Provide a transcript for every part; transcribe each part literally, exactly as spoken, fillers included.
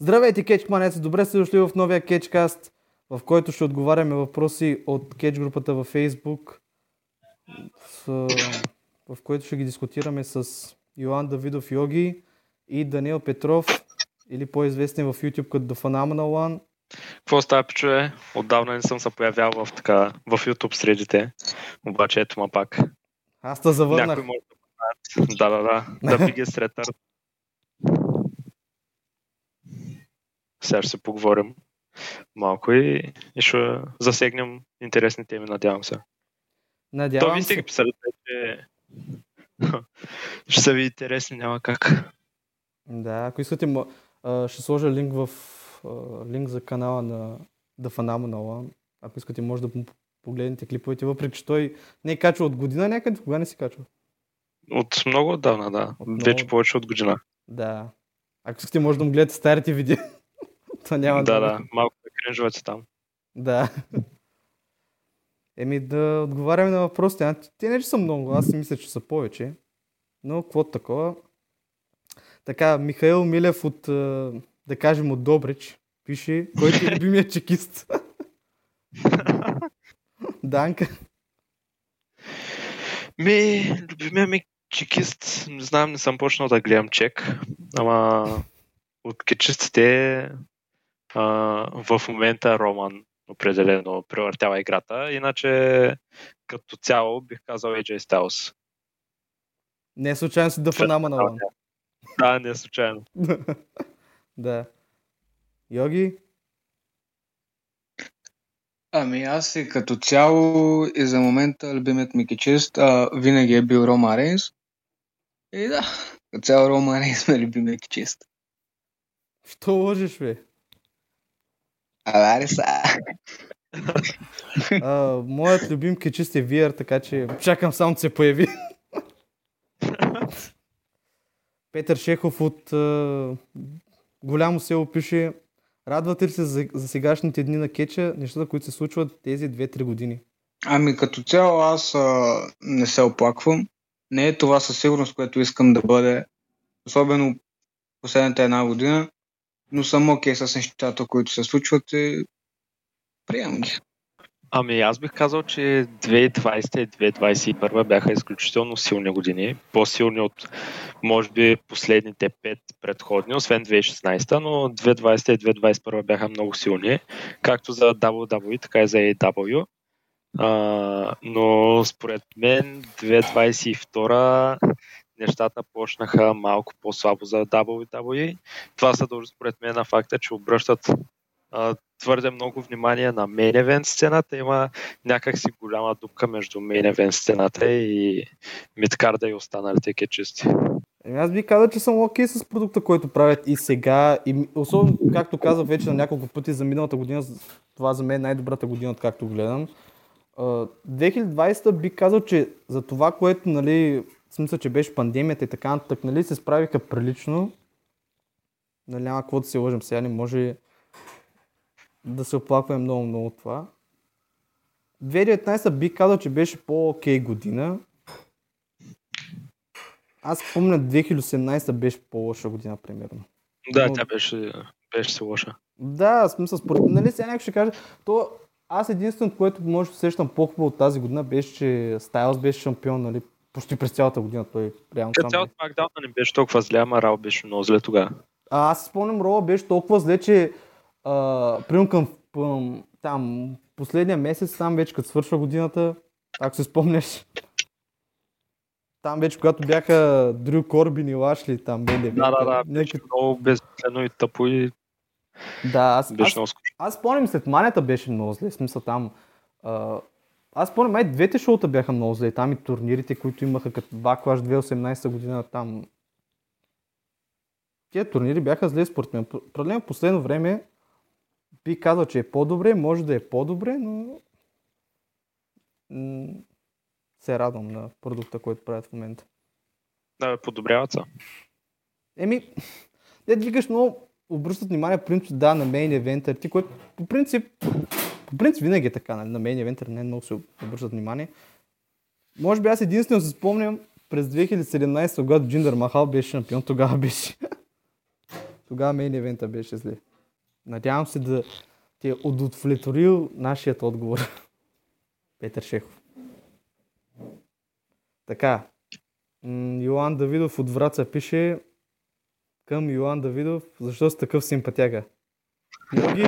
Здравейте, кетчманеци! Добре сте дошли в новия кетчкаст, в който ще отговаряме въпроси от кетч групата във Facebook, в който ще ги дискутираме с Йоан Давидов Йоги и Даниел Петров, или по-известен в YouTube като The Phenomenal One. Какво става, пичове? Отдавна не съм се появял в, така, в YouTube средите, обаче ето ма пак. Аз те завърнах. Някой може да познат. Да, да, да. Да биге сретър. Сега ще се поговорим малко и, и ще засегнем интересни теми, надявам се. Надявам То, ви се. Вие сте ги писали, че ще са ви интересни, няма как. Да, ако искате, ще сложа линк в линк за канала на The Phenomenal. Ако искате, може да погледнете клиповете, въпреки че той не е качвал от година някъде, кога не си качва? От много отдавна, да. От много... Вече повече от година. Да. Ако искате, може да му гледате старите видео. То няма да, да, да, малко да кринжвате там. Да. Еми да отговаряме на въпросите. Те не че са много, аз си мисля, че са повече. Но каквото такова. Така, Михаил Милев от, да кажем, от Добрич пише, който е любимият чекист. Данка. Ми, любимия ми чекист, не знам, не съм почнал да гледам чек, ама от кечистите в момента Роман определено превъртява играта, иначе като цяло бих казал ей джей Styles. Не е случайно си дъфанама на Роман. Да, не е случайно. Да. Йоги? Ами аз и като цяло и за момента любимият ми кечист винаги е бил Рома Рейнс. И да, като цяло Рома Рейнс ме любимият кечист. Що лъжиш, бе? Адари са! А, моят любим кечист е ви ар, така че чакам само да се появи. Петър Шехов от е, Голямо село пише: радвате ли се за, за сегашните дни на кетча, нещата, които се случват тези две-три години? Ами като цяло аз а, не се оплаквам. Не е това със сигурност, което искам да бъде, особено последната една година. Но съм окей okay с нещата, които се случват и приемам ги. Ами аз бих казал, че две хиляди и двадесета и две хиляди двадесет и първа бяха изключително силни години. По-силни от, може би, последните пет предходни, освен две хиляди и шестнадесета, но две хиляди и двадесета и две хиляди двадесет и първа бяха много силни, както за дабъл ю дабъл ю и, така и за ей и дабъл ю. А, но според мен две хиляди двадесет и втора нещата почнаха малко по-слабо за дабъл ю дабъл ю и. Това се дължи според мен на факта, че обръщат а, твърде много внимание на мейн евент сцената. Има някакси голяма дупка между мейн евент сцената и мидкарда и останалите кетчисти. Аз би казал, че съм окей с продукта, който правят и сега. И особено, както казах вече на няколко пъти за миналата година, това за мен е най-добрата година, откакто гледам. две хиляди и двадесета би казал, че за това, което, нали, в смисъл, че беше пандемията и така нататък, нали, се справиха прилично. Нали, няма какво да се лъжим, сега не може да се оплакваме много-много от това. две хиляди и деветнадесета би казал, че беше по-окей година. Аз помня, две хиляди и осемнадесета беше по-лоша година, примерно. Да, но... тя беше, беше си лоша. Да, в смисъл, според... Нали, сега някой ще каже, то... Аз единственото, което може да сещам по-хубаво от тази година, беше, че Стайлс беше шампион, нали, почти през цялата година. Той реално сам. Цялата Макдаун не беше толкова зле, ама Рао беше много зле тогава. А, аз си спомням, Рао беше толкова зле, че прием към там, последния месец, там вече като свършва годината, ако се спомняш, там вече когато бяха Дрю, Корбин и Лашли, там бе. Да, да, да, беше много безплено и тъпо и... Да, аз, аз, аз спомням, след манията беше много зле, в смисъл там. А, аз спомням, май двете шоута бяха много зле, там и турнирите, които имаха като Backlash две хиляди и осемнадесета година, там. Тия турнири бяха зле според мен. Проблем в последно време би казал, че е по-добре, може да е по-добре, но м- се радвам на продукта, който правят в момента. Да, подобряват са. Еми, не двигаш много... Обръщат внимание, принцип, да, на мейн евентър, ти, което по принцип, по принцип винаги е така, нали? На мейн евентър не много се обръщат внимание. Може би аз единствено се спомням през две хиляди и седемнадесета, когато Джиндър Махал беше шампион, тогава беше. Тогава мейн евента беше зле. Надявам се да ти е удовлетворил нашият отговор. Петър Шехов. Така. Йоан Давидов от Враца пише към Йоан Давидов. Защо си такъв симпатяга? Йоги,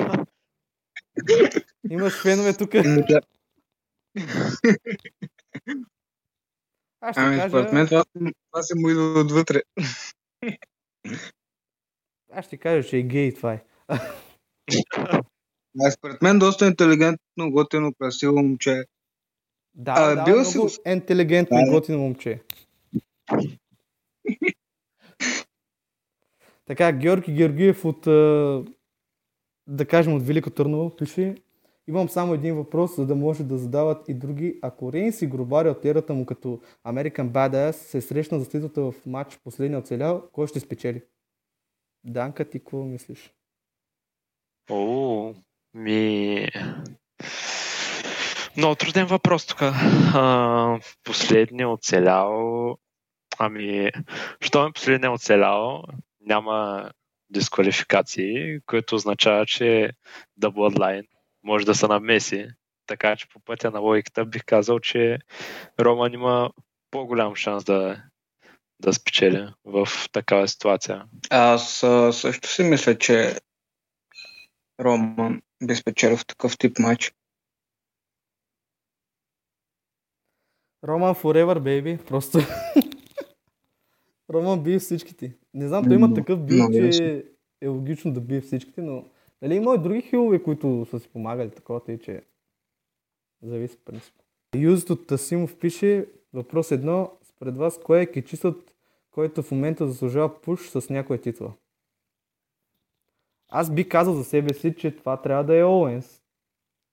имаш фенове тук? Аз ще ами, кажа... според мен това, това се му идва отвътре. Аз ще кажа, че е гей това е. А според мен доста интелигентно, готино, красиво момче. Да, а, да, бил много си... интелигентно, да, готино момче. Така, Георги Георгиев от, да кажем, от Велико Търново пише: имам само един въпрос, за да може да задават и други. Ако Рейнс и Гробаря от ерата му като American Badass се срещна за титлата в матч последния оцелял, кой ще спечели? Данка, ти какво мислиш? О, ми... много труден въпрос тук. Последния оцелял... Ами, що ми последния оцелял? Няма дисквалификации, което означава, че The Bloodline може да се намеси. Така че по пътя на логиката бих казал, че Роман има по-голям шанс да, да спечели в такава ситуация. Аз също си мисля, че Роман би спечелил в такъв тип матч. Роман forever, baby. Просто Роман бие всичките. Не знам, той има такъв бил, че е логично да бие всичките, но дали има и други хилове, които са си помагали, такова тъй, че зависи принцип. Юзът от Тасимов пише въпрос едно: според вас, кой е кичисът, който в момента заслужава пуш с някоя титла? Аз би казал за себе си, че това трябва да е Оуенс.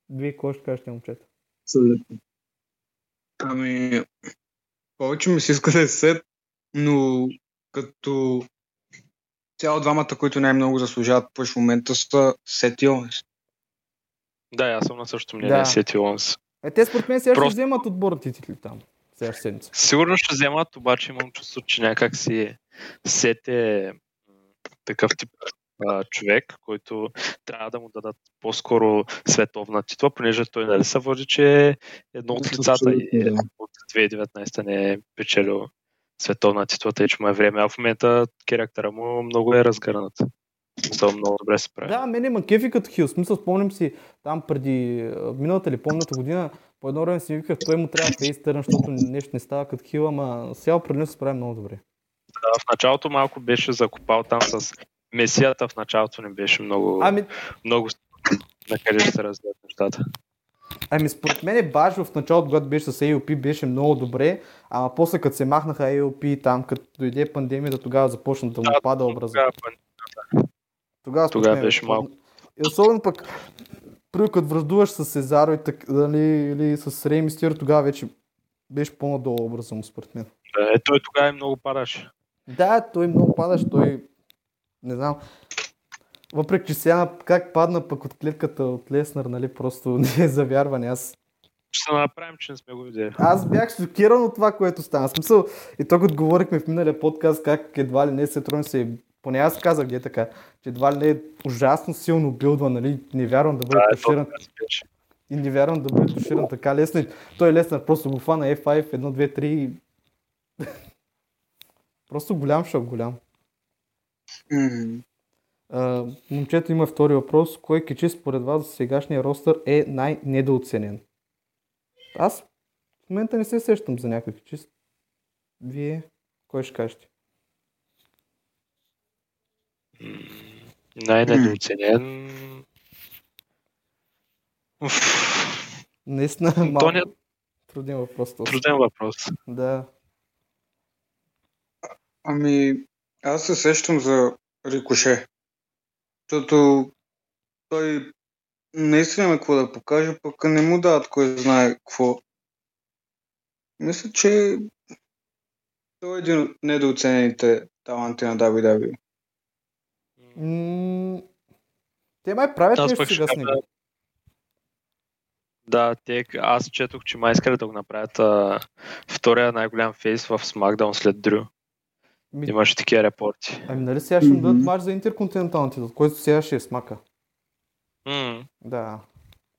Вие кой ще кажете, момчета? Абсолютно. Ами, повече ми се иска да е Сет, но като цяло двамата, които най-много заслужават пуш в момента, са Сет и Оуенс. Да, аз съм на същото мнение, да. Сет и Оуенс. Е, те според мен сега Просто... ще вземат отборните титли там. Сега седмица. Сигурно ще вземат, обаче имам чувство, че някак си Сет е такъв тип човек, който трябва да му дадат по-скоро световна титла, понеже той нали се води, че е едно от лицата и от две хиляди и деветнадесета не е печелил световна титла, тъй че му е време, а в момента характера му много е разгърнат. Съм много добре се прави. Да, мен е макефи като хил. Смисъл, спомням си там преди миналата или помната година, по едно време си виках, той му трябва да фейстърн, защото нещо не става като хил, ама сега определено се прави много добре. Да, в началото малко беше закопал там с Месията, в началото не беше много... Ами... много на къде ще се развият нещата. Ами според мен Баш в началото, когато беше с Ей О Пи, беше много добре, ама после като се махнаха Ей О Пи там, като дойде пандемията, тогава започна да му да, пада образа. Тогава, тогава, тогава беше малко. И особено пък, първо като връждуваш с Сезаро и так, дали, или с Рей Мистерио, тогава вече беше по-надолу образа му според мен. Е, той тогава е много падаш. Да, той много падаш, той... Не знам, въпреки че сега как падна пък от клетката от Леснар, нали, просто не е завярване, аз... Ще направим, че не сме го видели. Аз бях шокиран от това, което стана. Смисъл, и тук отговорихме в миналия подкаст как едва ли не се троим се, поне аз казах, е така, че едва ли не е ужасно силно билдва, нали, не вярвам да бъде да, туширан. Е и не вярвам да бъде туширан така Леснар. Той Леснар просто го фана Еф пет, едно, две, три и... Просто голям шок, голям. Mm-hmm. Uh, момчето има втори въпрос. Кой кичи според вас за сегашния ростър е най-недооценен? Аз в момента не се сещам за някой кичи. Вие кой ще кажете? Mm, най-недооценен... Mm. Наистина малко Тоня... труден въпрос. Този. Труден въпрос. Да. Ами... Аз се сещам за Рикоше, защото той наистина има какво да покаже, пък не му дават кой знае какво. Мисля, че той е един от недооценените таланти на дабъл ю дабъл ю и. Mm, те май правят нещо сега с него. Да, те, аз четох, че май искали да го направят а, втория най-голям фейс в SmackDown след Дрю. Ми... Имаше такива репорти. Ами нали сега ще mm-hmm. дадат матч за интерконтиненталните, от който сега ще е смака. Mm-hmm. Да.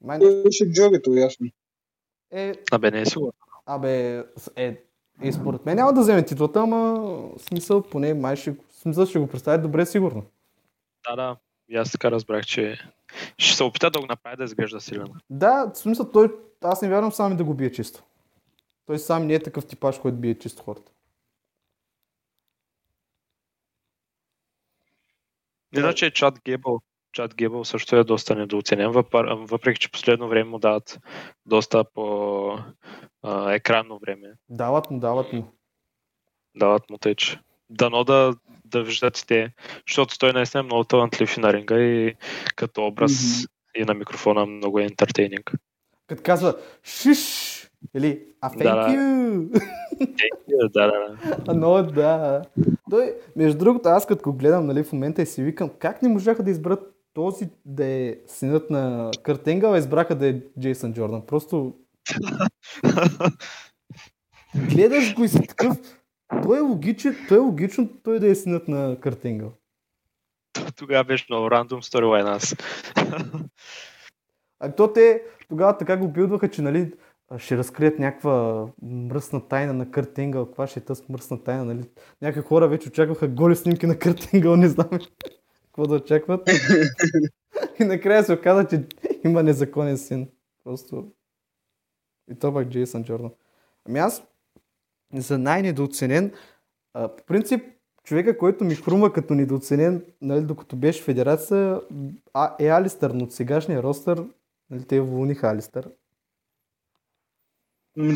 Май... Е, ще джогето, ясно. Е... Абе, не е сигурно. Абе, е... е, според мен няма да вземе титлата, ама смисъл, поне май ще, смисъл, ще го представят добре, сигурно. Да, да. И аз така разбрах, че ще се опита да го направи да изглежда силен. Да, в смисъл, той... аз не вярвам сами да го бие чисто. Той сам не е такъв типаж, който бие чисто хората. Иначе Чад Гейбъл. Чад Гейбъл също е доста недооценен, въпреки че последно време му дават доста по а, екранно време. Дават му, дават му. Дават му теч. Дано да, да виждат те, защото той наистина е много талантлив на ринга и като образ mm-hmm. и на микрофона много е ентертейнинг. Като казва шиш или а thank да, you! Thank you, да, да. Но да. Той, между другото, аз като го гледам нали, в момента и си викам, как не можаха да изберат този да е синът на Кърт Енгъл, а избраха да е Джейсън Джордан. Просто гледаш го и си такъв. Той е логичен, той е логично той да е синът на Кърт Енгъл. Тогава беше много рандом сторилайн аз. А то те тогава така го билдваха, че нали ще разкрият някаква мръсна тайна на Кърт Енгъл. Каква ще е тази мръсна тайна, нали? Някакви хора вече очакваха голи снимки на Кърт Енгъл, не знам какво да очакват. И накрая се оказа, че има незаконен син. Просто... И то пак Джейсън Джордан. Ами аз за най-недооценен, а, по принцип, човека, който ми хрумва като недооценен, нали, докато беше в федерация, а, е Алистър, но от сегашния ростър, нали, те уволниха Алистър.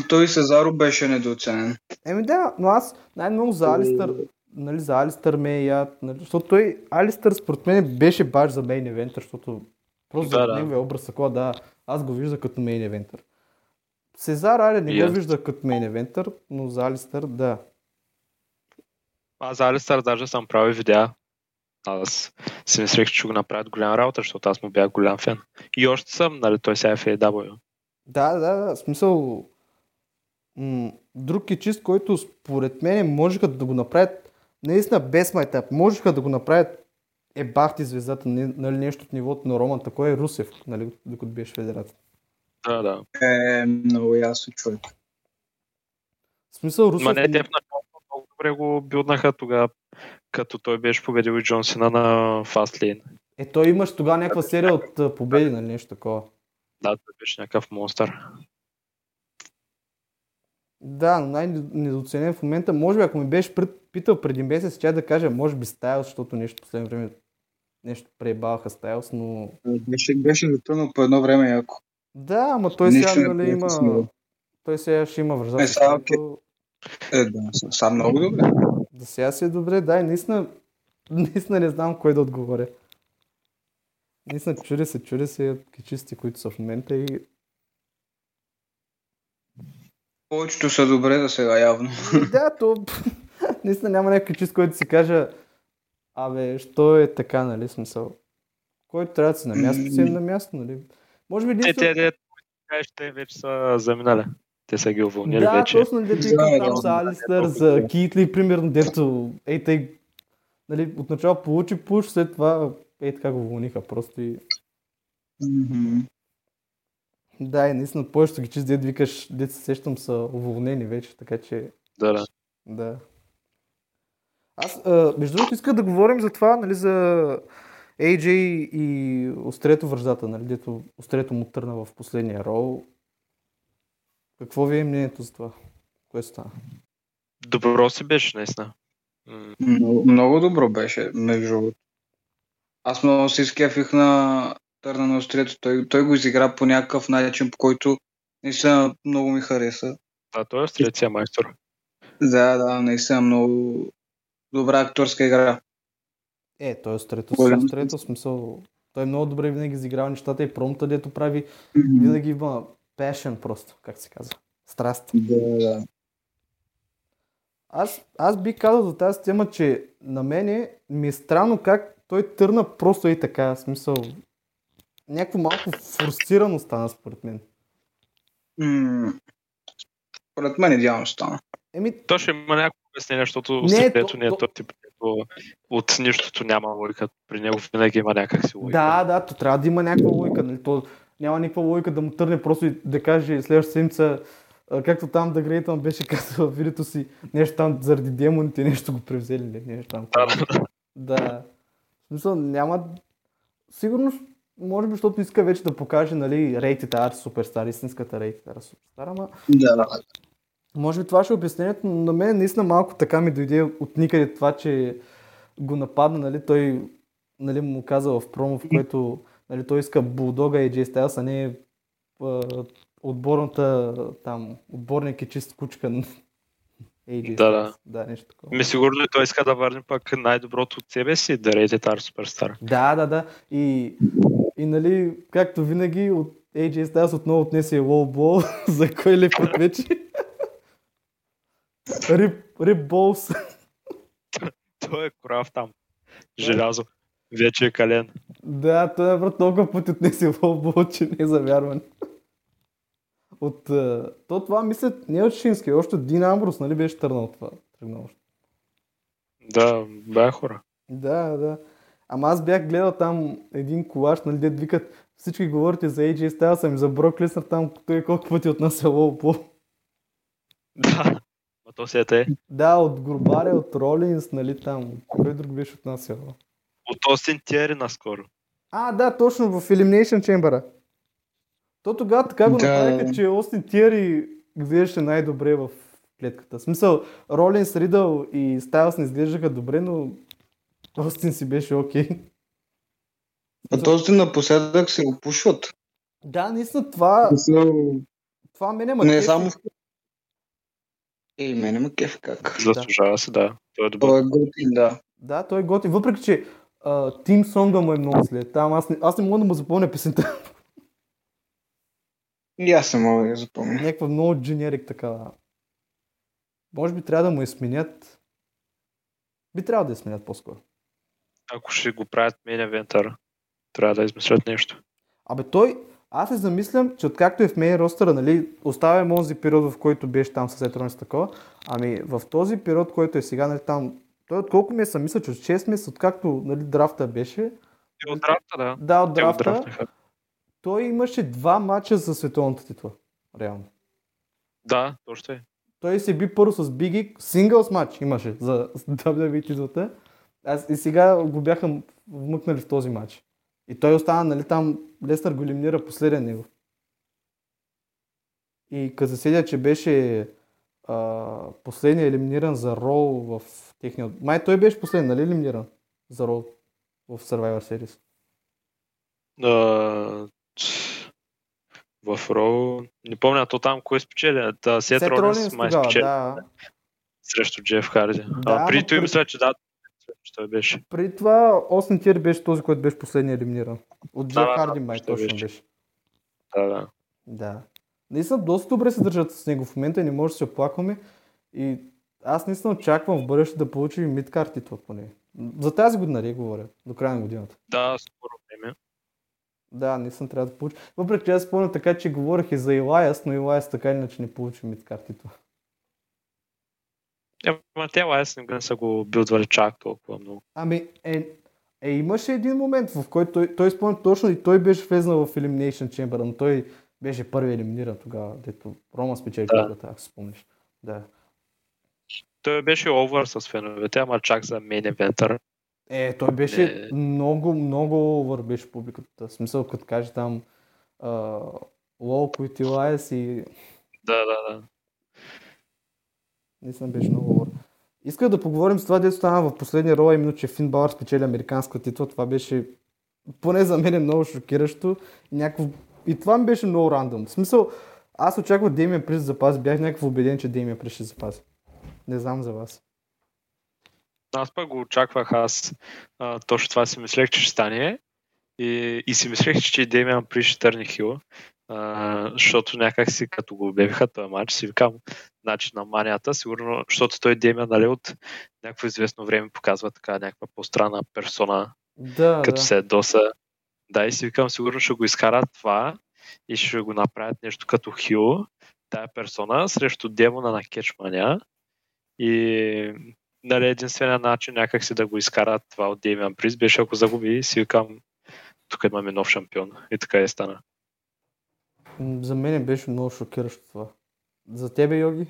Той Сезаро беше недооценен. Еми да, но аз най-много за Алистър, нали, за Алистър ме е яд, нали, защото той, Алистър според мен беше баш за мейн евентър, защото просто да, за да. Неговия образ такова, да, аз го вижда като мейн евентър. Сезаро, аре, не yeah. го вижда като мейн евентър, но за Алистър, да. Аз за Алистър даже съм прави видеа. Аз си мислех, че го направят голям работа, защото аз му бях голям фен. И още съм, нали, той сега е в ей и дабъл ю. Да, да, да, смисъл... Друг е чист, който според мен можеха да го направят наистина без майтап, можеха да го направят е бахти звездата, нали, нещо от нивото на Роман, такова е Русев, нали, докато беше федерация. Да, да. Е, много ясно човек. В смисъл Русев... Ма не, те в началото много добре го билднаха тогава, като той беше победил и Джон Сина на Fastlane. Е, той имаш тогава някаква серия от победи, нали, нещо такова. Да, той беше някакъв монстър. Да, но най-недооценен в момента, може би ако ми беше питал преди месец, ще да кажа, може би Стайлс, защото нещо последно време нещо преебаваха Стайлс, но... Беше, беше затънал по едно време яко. Да, ама той нещо сега нали има... Смъл. Той сега ще има връзка. Е, сега, който... е, да, сега много добре. Да, сега си е добре, да, и наистина, наистина не знам кой да отговоря. Наистина, чури се, чури се кичисти, които са в момента и... Повечето са добре за сега, явно. Да, то... Наистина няма някакъв чист, който си кажа абе, що е така, нали, смисъл? Който трябва да си на място, си е на място, нали? Може би единствено... Те, те, те, те вече са заминали. Те са ги уволнили да, вече. Да, точно, дето да, там за Алистър, за Китли, примерно, дето ей, тъй, нали, отначало получи пуш, след това ей така го уволниха, просто и... Mm-hmm. Да, и наистина повечето ги чист, дед викаш, дед се сещам са уволнени вече, така че... Да, да. Да. Аз, а, между другото, искам да говорим за това, нали, за ей джей и острето връждата, нали, дето острето му тръгна в последния рол. Какво ви е мнението за това? Кое стана? Добро си беше, наистина. Много, много добро беше, между другото. Аз много се изкефих на... Търна на острието. Той, той го изигра по някакъв начин, по който наистина много ми хареса. Да, той е остриеция майстор. Да, да, наистина много добра актьорска игра. Е, той е острието. Острието, в смисъл, той много добре винаги изиграва нещата и промта, дето прави mm-hmm. винаги има passion просто, как се казва. Страст. Да, да. Аз, аз бих казал за тази тема, че на мене ми е странно как той търна просто и така, в смисъл... Някакво малко форсирано стана, според мен. Според мен идеално стана. Еми... То ще има някакво обяснение, защото сърдето ни е то... този тип. От нищото няма логика. При него винаги има някак си логика. Да, да, то трябва да има някаква логика. Нали? То няма никаква логика да му тръгне просто и да каже следващата седмица, както там да Грейтън беше казал в видеото си, нещо там заради демоните, нещо го превзели. Не, нещо там. Да. Смисъл, няма... Сигурно, може би, защото иска вече да покаже, нали, рейтите Art Superstar, истинската рейтите Art Superstar, ама... Да. Може би това ще е обяснението, но на мен наистина малко така ми дойде от никъде това, че го нападна, нали, той, нали, му каза в промо, в което, нали, той иска Булдога и ей джей Styles, а не а, отборната, там, отборник е чист кучка на ей джей Styles. Да, да. Да, нещо такова. Ми сигурно той иска да върне пак най-доброто от себе си, да рейте тази суперстар. Да, да, да. И, и, нали, както винаги, от ей джей Styles отново отнесе лоу-бол, за кой ли път вече. Рип, рип болс. Той е корав там. Желязо. Вече е кален. Да, той е брат толкова пъти отнесе лоу-бол, че не е завярване. От, то това мислят не от Шински, още Дин Амбрус, нали, беше търнал това. Тръгнал. Да, бе хора. Да, да. Ама аз бях гледал там един колаж, нали, дед викат, всички говорите за ей джей Styles, ами за Брок Леснар там, той колко пъти отнася лоу-бол. Да. То Сет е. Да, от Гробаря, от Ролинс, нали там. Кой друг беше от нас? От Остин Тиери наскоро. А, да, точно в Elimination Chamber. То тогава така го да. Направиха, че Остин Тиери изглеждаше най-добре в клетката. В смисъл, Ролинс, Ридъл и Стайлс не изглеждаха добре, но Остин си беше окей. Okay. А този напоследък се го пушват. Да, наистина това... Това мене макеси. Не само в... Ей, мене ма кеф как. Заслужава се, да. Той е добър. Той е готин, да. Да, той е готин. Въпреки, че Тим Сонга му е много след. Там, аз, не, аз не мога да му запомня песента. И аз не мога да я запомня. Някаква много дженерик такава. Може би трябва да му я сменят. Би трябва да я сменят по-скоро. Ако ще го правят Main Event-а, трябва да измислят нещо. Абе той... Аз се замислям, че откакто е в мейн ростера, нали, оставям онзи период, в който беше там със Ронис такова, ами в този период, който е сега, нали, там, той от колко месеца, мисля, че от шест месеца, откакто, нали, драфта беше. И от драфта, да. Да, от драфта. От драфта. Той имаше два матча за световната титла, реално. Да, точно е. Той се би първо с Биги, синглс матч имаше за дабъл ю дабъл ю и титлата. Аз и сега го бяха вмъкнали в този матч. И той остана, нали, там, Леснар го елиминира последен него. И като седя, че беше а, последния елиминиран за Роу в техния... Май той беше последен, нали, елиминиран за Роу в Survivor Series? Uh, в Роу... Не помня, то там кой спечели? Да, Сет Ролинс май спечели. Да. Срещу Джеф Харди. Да, а, при той мисля, че да. Той беше. При това Остин Тиери беше този, който беше последния елиминиран. От Джеф да, Харди май точно беше. беше. Да, да. Да. Наистина доста добре се държат с него в момента и не може да се оплакваме. И аз наистина очаквам в бъдеще да получи мидкарт титла поне. За тази година ли говоря? До края на годината. Да, скоро време. Да, наистина трябва да получи. Въпреки че аз спомня така, че говорих и за Илайас, но Илайас така иначе не получи мидкарт титла. Ама те лайсни гън са го билдвали чак толкова много. Ами, е, е, имаше един момент, в който той, той спомня точно и той беше влезнал в Elimination Chamber, но той беше първи елиминиран тогава, дето Рома спечели картата, ако спомниш. Да. Той беше овър с феновете, ама чак за Main Eventer. Е, той беше е... много, много овър беше публиката. В смисъл, като каже там Лоу, които лайс и... Да, да, да. Не съм беше много говорен. Исках да поговорим с това, дето стана в последния рол, именно, че Финн Балър спечели американска титла. Това беше, поне за мен, е много шокиращо. И, някакво... и това ми беше много рандъм. В смисъл, аз очаквах Демиан Прист запази. Бях някакво убеден, че Демиан Прист ще запази. Не знам за вас. Аз пък го очаквах. Аз а, точно това си мислех, че ще стане. И, и си мислех, че Демиан Прист ще търне хила. Uh, защото някак си като го обявиха този матч, си викам, значи на манията, сигурно, защото той Демиан, нали, от някакво известно време показва така някаква по-странна персона, да, като да. Се доса. Да, и си викам, сигурно ще го изкарат това и ще го направят нещо като хил, тая персона, срещу демона на Кетчмания И нали, единственият начин някак си да го изкарат това от Демиан Прист беше ако загуби, си викам, тук имаме нов шампион. И така е стана. За мен беше много шокиращо това. За тебе, Йоги?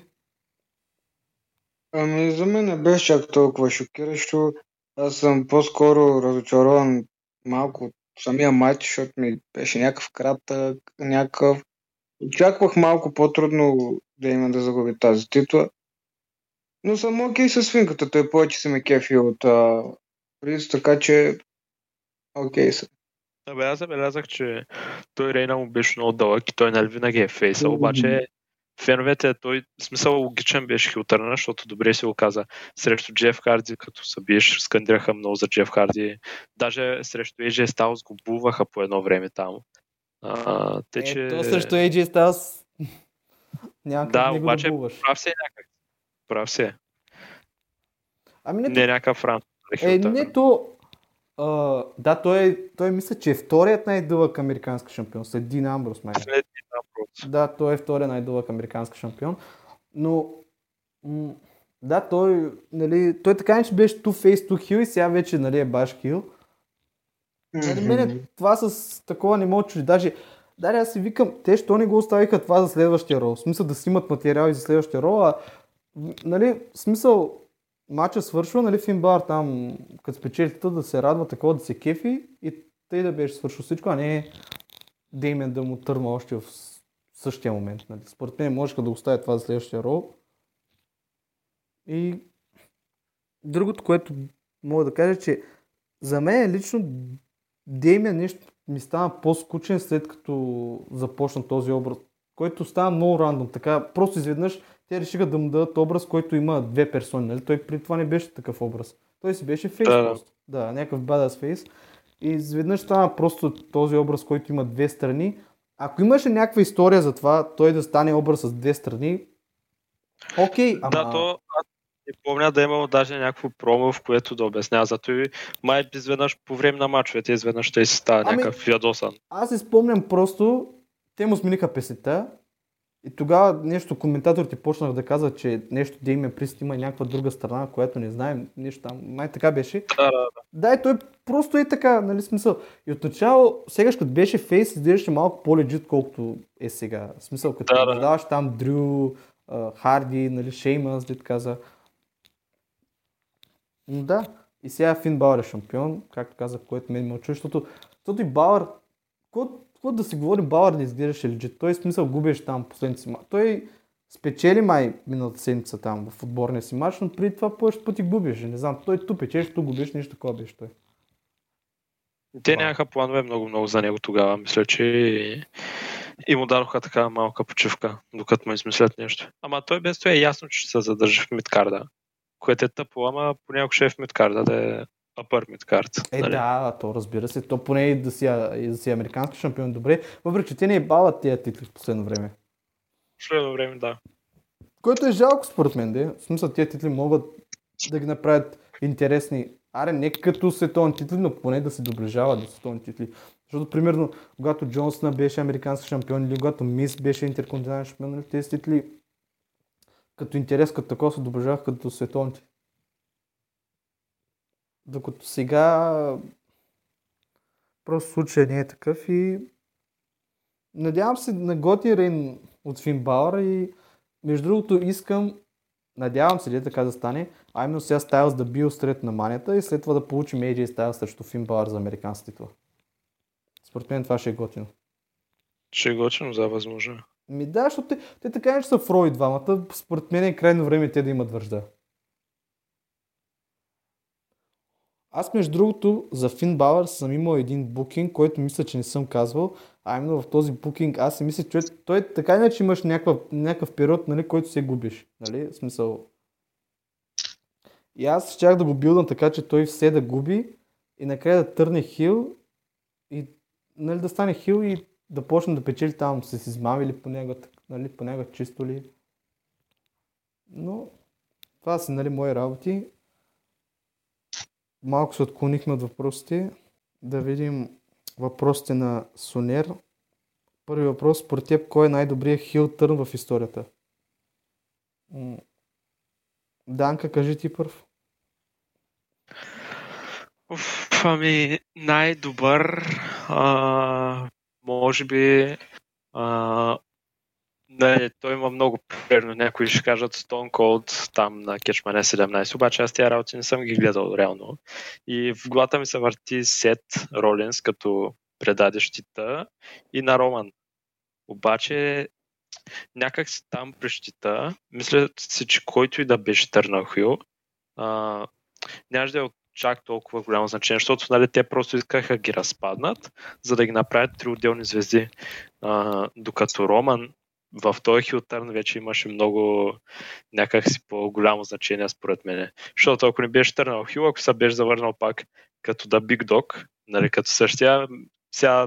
Ами за мен беше чак толкова шокиращо. Аз съм по-скоро разочарован малко от самия матч, защото ми беше някакъв кратък, някакъв... Очаквах малко по-трудно да има да загуби тази титла. Но съм окей с свинката, той повече се ме кефи от а, Приз, така че окей съм. Абе, аз забелязах, че той рейна му беше много дълъг и той нали винаги е фейса, обаче феновете, той смисъл логичен беше хилтърна, защото добре се го каза. Срещу Джеф Харди, като се биеш, скандираха много за Джеф Харди. Даже срещу ей джей Styles го буваха по едно време там. А, те, е, че... То срещу ей джей Styles някак да, не го обаче, добуваш. Да, обаче прав се някак. Прав се. Ами не, не е някакъв ран. Е, не то... Uh, да, той, той мисля, че е вторият най-дълъг американски шампион. След Дин Амброс, май. След Дин Амброс. Да, той е вторият най-дълъг американски шампион. Но, м- да, той, нали, той така не че беше two-face, two-heel и сега вече нали, е баш хил. Mm-hmm. За мен това с такова не мога чуди. Даже, даже аз си викам, те що не го оставиха това за следващия рол? В смисъл да си имат материали за следващия рол, а нали, в смисъл... Мачът свършва, нали, Финн Балър там, като спечелите да се радва, такова да се кефи и тъй да беше свършил всичко, а не Демиан да му търма още в същия момент. Нали. Според мен можеха да оставя това за следващия рол. И другото, което мога да кажа, че за мен лично Демиан нещо ми стана по-скучен след като започна този образ, който става много рандом. Така, просто изведнъж те решиха да му дадат образ, който има две персони, нали? Той при това не беше такъв образ. Той си беше фейс да, просто. Да, някакъв badass фейс. И изведнъж стана просто този образ, който има две страни. Ако имаше някаква история за това, той да стане образ с две страни, окей, ама... Да, то аз не помня да имало даже някакво промо, в което да обясня. Зато и май изведнъж по време на мачовете, изведнъж ще си става ами, някакъв ядосан. Аз си спомням просто, те му смениха песента. И тогава нещо коментаторите почнах да казват, че нещо Демиан Прист има някаква друга страна, която не знаем, нещо там, май така беше. Да, да, да. Да, и той просто е така, нали смисъл. И отначало, сегаш като беше фейс, изглеждаше малко по-легит, колкото е сега. Смисъл, като да, продаваш да. Там Дрю, Харди, нали, Шеймъс, дед каза. Но да, и сега Финн Балър е шампион, както казах, което мен ме очуди, защото, защото и Балър, който Когато да си говори, Балър не изглеждаше легит. Той смисъл губеше там последните си матч. Той спечели май миналата седмица там в отборния си матч, но преди това повече пъти губеше. Не знам, той ту печеше, ту губеше, нещо такова беше той. Те нямаха планове много-много за него тогава. Мисля, че и, и му дадоха така малка почивка, докато му измислят нещо. Ама той без това е ясно, че се задържи в мидкарда, което е тъпо, ама понякога ще е в мидкарда да е... Апър мидкард. Е, нали? Да, то разбира се. То поне и да си, и да си американски шампион добре, въпреки че те не бават тия титли в последно време. В последно време, да. Което е жалко според мен, да. В смисъл, тия титли могат да ги направят интересни. Аре, не като световни титли, но поне да се доближават до световни титли. Защото, примерно, когато Джон Сина беше американски шампион или когато Мис беше интерконтинентален шампион, тези титли като интерес, като такова се доближаваха като световните. Докато сега просто случай не е такъв и надявам се на готи рейн от Финн Балър и между другото искам, надявам се ли така да стане, а именно сега Стайлс да бие остред на манията и след това да получим ей джей Styles срещу Финн Балър за американски титла. Според мен това ще е готино. Ще е готино за възможно. Ми да, защото те, те така не са фрои двамата, според мен е крайно време те да имат вражда. Аз между другото за Финн Балър съм имал един букинг, който мисля, че не съм казвал, а именно в този букинг аз си мисля, че той така иначе имаш някакъв, някакъв период, нали, който се губиш, нали, в смисъл. И аз щях да го билдам така, че той все да губи и накрая да търне хил и нали, да стане хил и да почне да печели там с измами или понякога, нали, понякога чисто ли. Но това са нали, мои работи. Малко се отклонихме от въпросите. Да видим въпросите на Сунер. Първи въпрос, според теб, кой е най-добрият хил търн в историята? Данка, кажи ти първ. Уф, ами най-добър а, може би а, не, той има много примерно, някои ще кажат Stone Cold там на Кечмане седемнайсет, обаче аз тия работи не съм ги гледал реално и в главата ми се върти Сет Ролинс като предаде щита и на Роман, обаче някак си там при щита мисля си, че който и да беше търнал хил нямаше да е от чак толкова голямо значение, защото нали, те просто искаха ги разпаднат, за да ги направят три отделни звезди. А, докато Роман в този хилтърн вече имаше много някакси по-голямо значение според мен. Защото ако не беше търнал хил, ако се беше завърнал пак като да Big Dog, нали, като същия, сега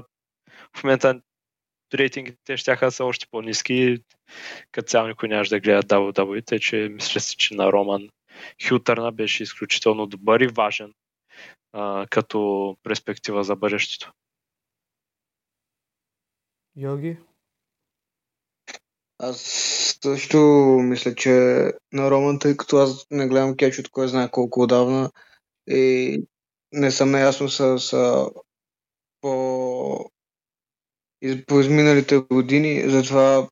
в момента рейтингите щяха да са още по-ниски, като цяло никой нямаше да гледа дабъл ю дабъл ю и, тъй че мисля си, че на Роман хилтърна беше изключително добър и важен а, като перспектива за бъдещето. Йоги? Аз също мисля, че на Роман, тъй като аз не гледам кетч от кой знае колко отдавна и не съм наясно с, с по, по изминалите години, затова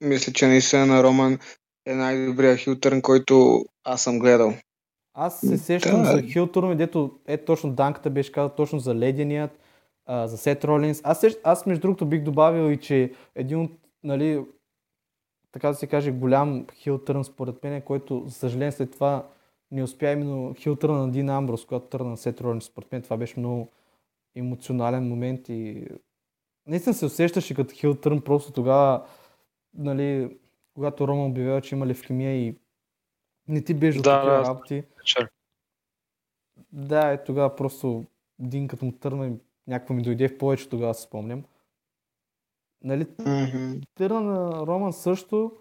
мисля, че наистина на Роман е най-добрият хилтърн, който аз съм гледал. Аз се сещам да. за хилтърн, дето е точно Данката беше казал, точно за Леденият, а, за Сет Ролинс. Аз, сещ... аз между другото бих добавил и, че един от, нали, така да се каже, голям хилтърн според мен, който за съжаление след това не успя, именно хилтърна на Дин Амброс, когато търна на Сет Ролинс. Според мен това беше много емоционален момент и наистина се усещаше като хилтърн, просто тогава, нали, когато Роман обявява, че има левкемия и не ти бежи от да, такива работи. Sure. Да, е тогава просто Дин като му търна, някакво ми дойде в повече, тогава се спомням. Нали, mm-hmm. Търна на Роман също.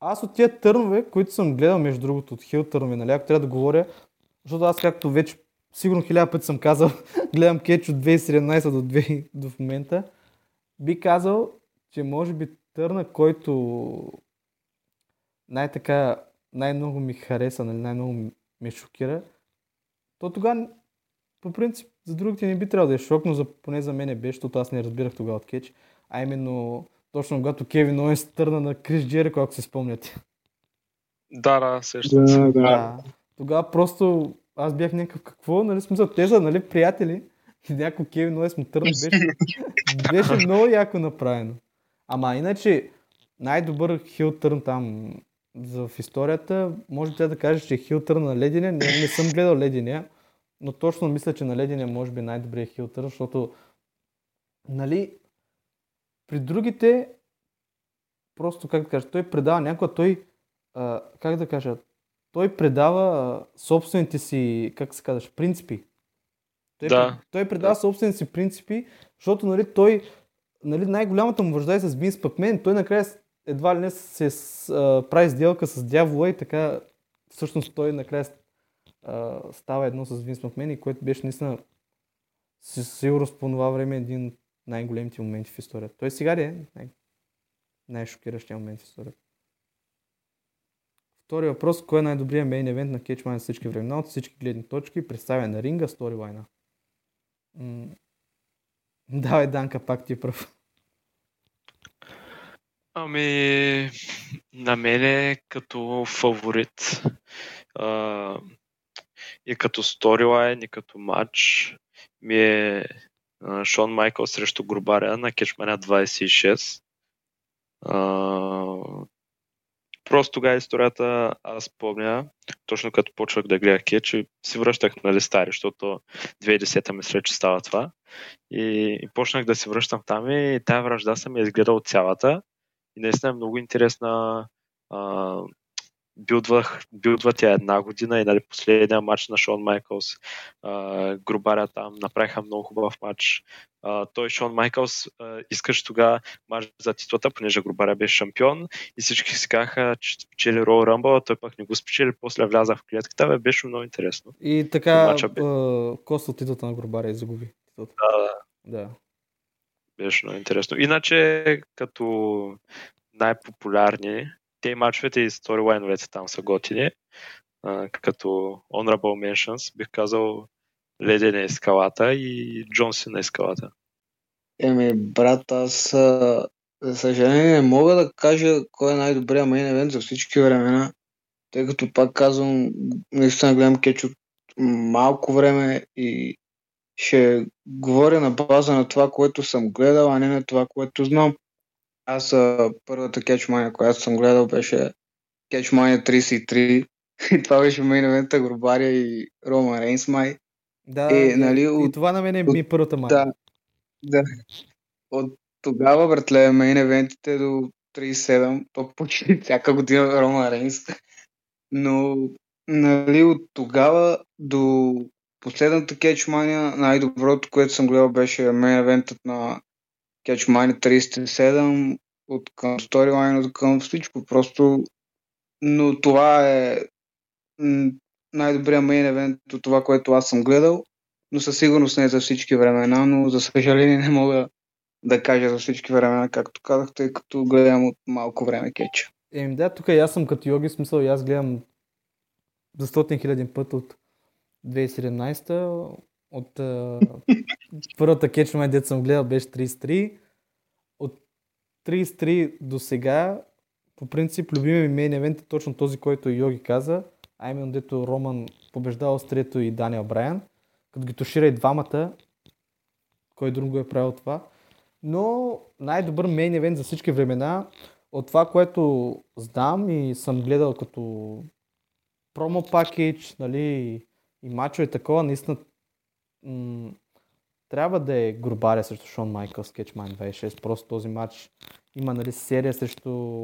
Аз от тия търнове, които съм гледал между другото, от хил търнове, нали, ако трябва да говоря, защото аз както вече сигурно хиляда пъти съм казал, гледам кетч от две хиляди и седемнайсета до, две, до в момента, би казал, че може би търна, който най-така най-много ми хареса, нали, най-много ме шокира, то тогава по принцип за другите не би трябвало да е шок, но за, поне за мен беше, защото аз не разбирах тогава от кетч, а именно точно когато Кевин Оуенс търна на Крис Джерико, ако се спомняте. Да, да, също. Да, да. Тогава просто аз бях някакъв какво, нали, смисъл, те са, нали, приятели и някой Кевин Оуенс му търна, беше, беше много яко направено. Ама иначе най-добър хилтърн там в историята, може би да кажеш, че е хилтърн на Ледения. Не, не съм гледал Ледения, но точно мисля, че на Ледения може би най-добрият хилтърн, защото, нали, при другите просто, как да кажа, той предава някога, той, а, как да кажа, той предава собствените си, как се казваш, принципи. Той, да. той предава да. собствените си принципи, защото, нали, той, нали, най-голямата му вражда е с Винс Макмен, той накрая едва ли не се а, прави сделка с дявола и така всъщност той накрая а, става едно с Винс Макмен, и което беше наистина сигурно по това време един от най-големите моменти в историята. Той сега ли е най- най-шокиращия момент в историята? Втори въпрос, кой е най-добрият мейн евент на Catch Mania всички времена, от всички гледни точки, представя на ринга, сторилайна? М- Давай, Данка, пак ти прав. Ами, на мен е като фаворит а, и като сторилайн, и като матч ми е а, Шон Майкълс срещу Гробаря на Кечмания двайсет и шест. А, просто тогава историята, аз помня, точно като почвах да гледах кетч, си връщах на Алистър, защото две хиляди и десета мисля, че става това. И, и почнах да се връщам там и тая вражда съм я изгледал цялата. И наистина е много интересна. А, билдвах, билдва тя една година и, нали, последния матч на Шон Майкълс. А, Гробаря там направиха много хубав матч. А, той Шон Майкълс а, искаше тогава матч за титлата, понеже Гробаря беше шампион и всички си казаха, че спечели Роу Ръмбъл, той пък не го спечели, после вляза в клетката. Бе, беше много интересно. И така коста от титлата на Гробаря изгуби. Да, да. Беше много интересно. Иначе като най-популярни те матчовете и сторилайновете там са готини. А, като Honorable Mentions бих казал Леден е Скалата и Джон Сина е Скалата. Еми, брат, аз за съжаление не мога да кажа кой е най-добрия мейн евент за всички времена, тъй като пак казвам, наистина гледам кетч от малко време и ще говоря на база на това, което съм гледал, а не на това, което знам. Аз първата кетчмания, която съм гледал, беше кетчмания тридесет и три. И това беше мейн евента Гробаря и Роман Рейнс май. Да, е, нали, и, от, и това на мен е ми първата май. Да, да. От тогава, братле, мейн евентите до тридесет и седем, то почти всяка година Роман Рейнс. Но, нали, от тогава до последната кетчмания, най-доброто, което съм гледал, беше мейн евентът на кетчмания тридесет и седем, от към сторилайн, от към всичко, просто. Но това е най-добрия мейн евент от това, което аз съм гледал, но със сигурност не е за всички времена, но за съжаление не мога да кажа за всички времена, както казах, тъй като гледам от малко време кетча. Еми да, тук и аз съм като Йоги, смисъл и аз гледам за сто хиляди път от две хиляди и седемнадесета, от първата кетч момент, дето съм гледал, беше тридесет и три. От тридесет и три до сега, по принцип, любимия ми мейн евент е точно този, който Йоги каза, а именно дето Роман побеждава Острието и Даниел Брайан, като ги тушира и двамата, кой друг го е правил това. Но най-добър мейн евент за всички времена, от това, което знам и съм гледал като промо пакетч, нали, и мачове такова, наистина м- трябва да е Гробаря срещу Шон Майкълс, Кетчмайн двадесет и шест. Просто този матч има, нали, серия срещу...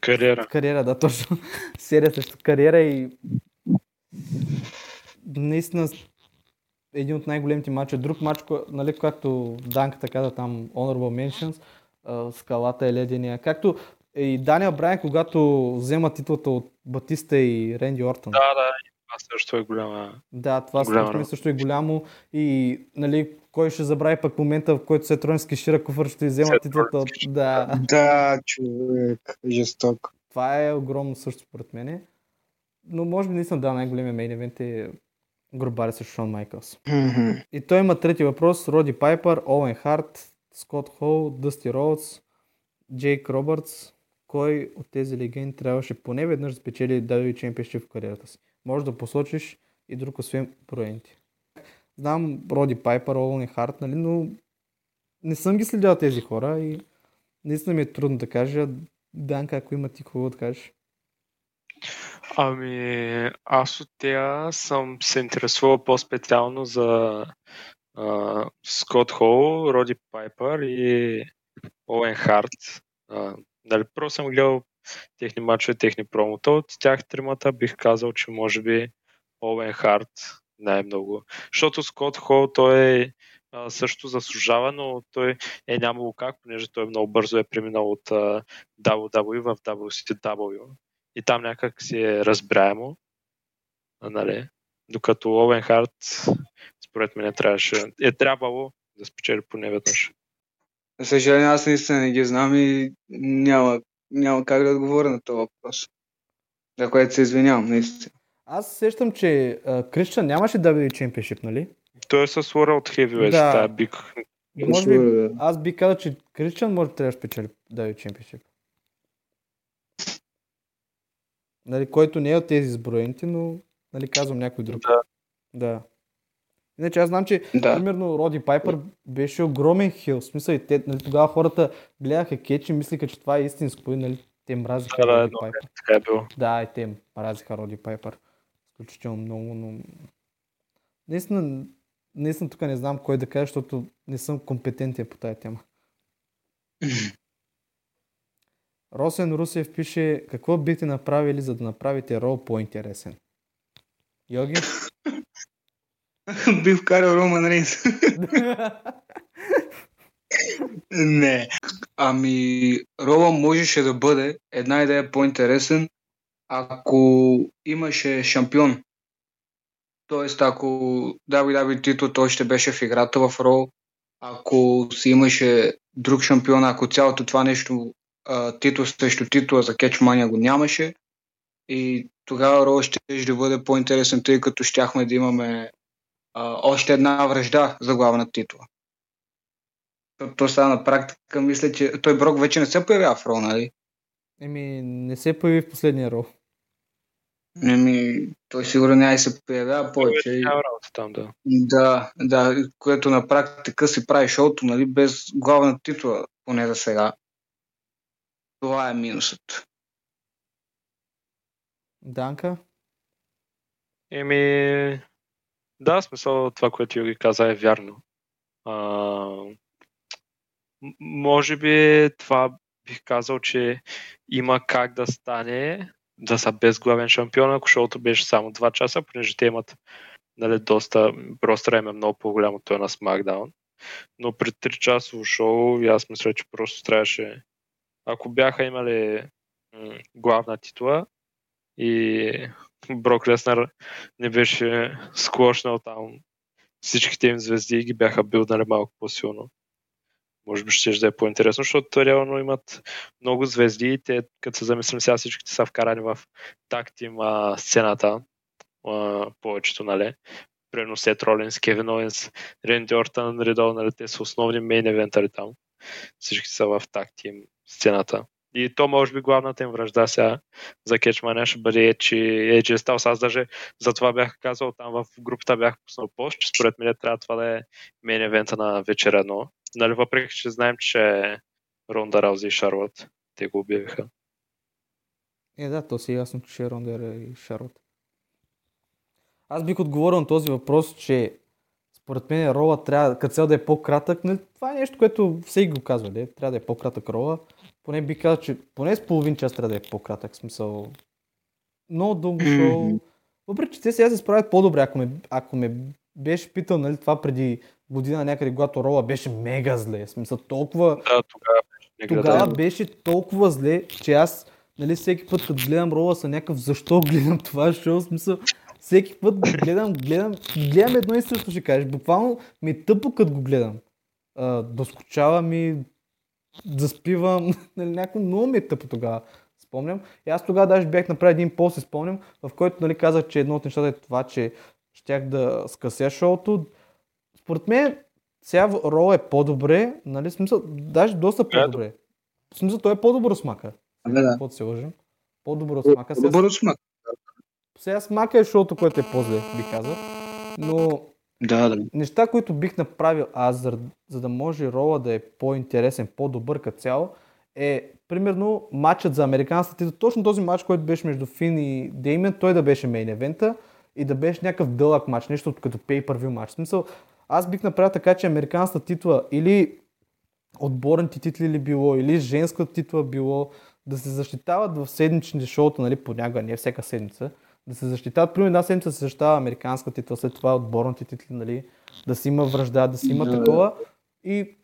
Кариера. Кариера, да, точно. Серия срещу кариера и наистина един от най-големите матчи. Друг матч, нали, както Данката каза там, Honorable Mentions, Скалата е ледения. Както и Даниел Брайан, когато взема титлата от Батиста и Ренди Ортън. Да, да, това също е голямо. Да, това голяма, също е голямо. И, нали, кой ще забрави пък момента, в който Сет Ролинс кешира куфър, ще взема титлата. Да. Да, човек, жесток. Това е огромно също според мене. Но може би наистина да, най-големия мейн евент е Гробаря с Шон Майкълс. Mm-hmm. И той има трети въпрос. Роди Пайпер, Олен Харт, Скот Хол, Дъсти Роудс, Джейк Робъртс. Кой от тези легенди трябваше поне веднъж да спечели дабъл ю дабъл ю и Championship в кариерата си? Може да посочиш и друг освен проените. Знам Роди Пайпер, Олен Харт, нали, но не съм ги следял тези хора и наистина ми е трудно да кажа. Данка, ако има ти какво да кажеш? Ами, аз от тя съм се интересувал по-специално за uh, Скот Хол, Роди Пайпер и Олен Харт. Uh, Дали, просто съм гледал техни матчове, техни промота. От тях тримата бих казал, че може би Олен Харт най-много. Защото Скот Хол той а, също заслужава, но той е нямало как, понеже той много бързо е преминал от а, дабъл ю дабъл ю и в дабъл ю си дабъл ю. И там някак си е разбираемо. А, нали? Докато Олен Харт, според мен, трябваше, е трябвало да спечели поне веднъж. Съжаление, аз наистина не ги знам и няма, няма как да отговоря на този въпрос. За което се извинявам, наистина. Аз сещам, че Кришчан нямаше дабъл ю дабъл ю и Championship, нали? Той е с World Heavyweight, да. Та биг. Може би, аз би казал, че Кришчан може да трябва да спечели дабъл ю дабъл ю и Championship. Нали, който не е от тези изброените, но, нали, казвам някой друг. Да. Да. Иначе аз знам, че, да, примерно, Роди Пайпер беше огромен хил. В смисъл и те, нали, тогава хората гледаха кетч и мислиха, че това е истинско, и, нали, те мразиха, да, Роди, да, Пайпер. Е, да, и те мразиха Роди Пайпер. Включително много, но... Наистина, наистина тук не знам кой да кажа, защото не съм компетентен по тая тема. Росен Русев пише: какво бихте направили, за да направите рол по-интересен? Йоги? Би вкарал Роман Рейнс. Не. Ами, Роба можеше да бъде една идея по-интересен, ако имаше шампион. Тоест, ако дабъл ю дабъл ю и титлата още беше в играта в Ро, ако си имаше друг шампион, ако цялото това нещо а, титул срещу титула за Кетчмания го нямаше и тогава Роу ще да бъде по-интересен, тъй като щяхме да имаме а, още една връжда за главната титула. То сега на практика мисля, че той Брок вече не се появява в Роу, нали? Еми, не се появи в последния Роу. Еми, той сигурно няма и се появява повече. Е, там, да. да, да, което на практика си прави шоуто, нали, без главната титла, поне за сега. Това е минусът. Данка? Еми, да, смисъл това, което Юги каза е вярно. А, може би това бих казал, че има как да стане да са без главен шампион, ако шоуто беше само два часа, понеже те имат, нали, доста, просто време е много по-голям от това на SmackDown. Но при три часово шоу, аз мисля, че просто трябваше, ако бяха имали м- главна титла и Брок Леснар не беше склошнал там всичките им звезди и ги бяха билднали малко по-силно, може би ще ще е по-интересно, защото реално имат много звезди и те, като се замислим сега, всичките са вкарани в тактим сцената, а, повечето, нали. Примерно Сет Ролинс, Кевин Оуенс, Ренди Ортън, Ридъл, нали, те са основни мейн евентари там. Всички са в тактим сцената. И то може би главната им вражда сега за Кетчмания ще бъде, че ей джей Styles. Аз даже за това бях казал, там в групата бях пуснал пост, че според мен трябва това да е мейн евента на вечер едно. Нали, въпреки че знаем, че Ронда Раузи и Шарлот, те го обявиха. Е, да, то си е ясно, че е Ронда и Шарлот. Аз бих отговорил на този въпрос, че според мен рола трябва, като цел да е по-кратък, не, това е нещо, което всеки го казва, де, трябва да е по-кратък рола. Поне би казал, че поне с половин час трябва да е по-кратък, в смисъл. Много дълго шоу. Въпреки че те сега се справят по-добре, ако ме, ако ме беше питал, нали, това преди година някъде, когато рола беше мега зле. В смисъл, толкова... Да, тогава беше, тогава беше толкова зле, че аз, нали, всеки път, като гледам рола, съм някакъв, защо гледам това шоу? В смисъл, всеки път гледам, гледам, гледам едно и също, ще кажеш. Буквално ми е тъпо, като го гледам. А, доскочава ми, заспивам, нали, някакво много ми е тъпо тогава. Спомням. И аз тогава даже бях направил един пост, си спомням, в който, нали, казах, че едно от нещата е това, че щях да скъся шоуто. Според мен сега Роу е по-добре, нали, смисъл, даже доста по-добре. В смисъл, той е по-добро смака. Да, да. Какво да се лъжим? По-добро смака. По-добро смака. Сега смака е шоуто, което е по-зле, би казал. Но да, да. Неща, които бих направил аз, за, за да може Рола да е по-интересен, по-добър като цяло, е примерно матчът за американската титла. Точно този матч, който беше между Фин и Деймиан, той да беше мейн евента и да беше някакъв дълъг матч, нещо като pay-per-view матч. В смисъл, аз бих направил така, че американската титла или отборните титли ли било, или женската титла било, да се защитават в седмичните шоута, нали, понякога, не всяка седмица, да се защитават, примерно една седмица се защитава американска титла, след това отборните титли, нали, да си има вражда, да си има yeah. такова и,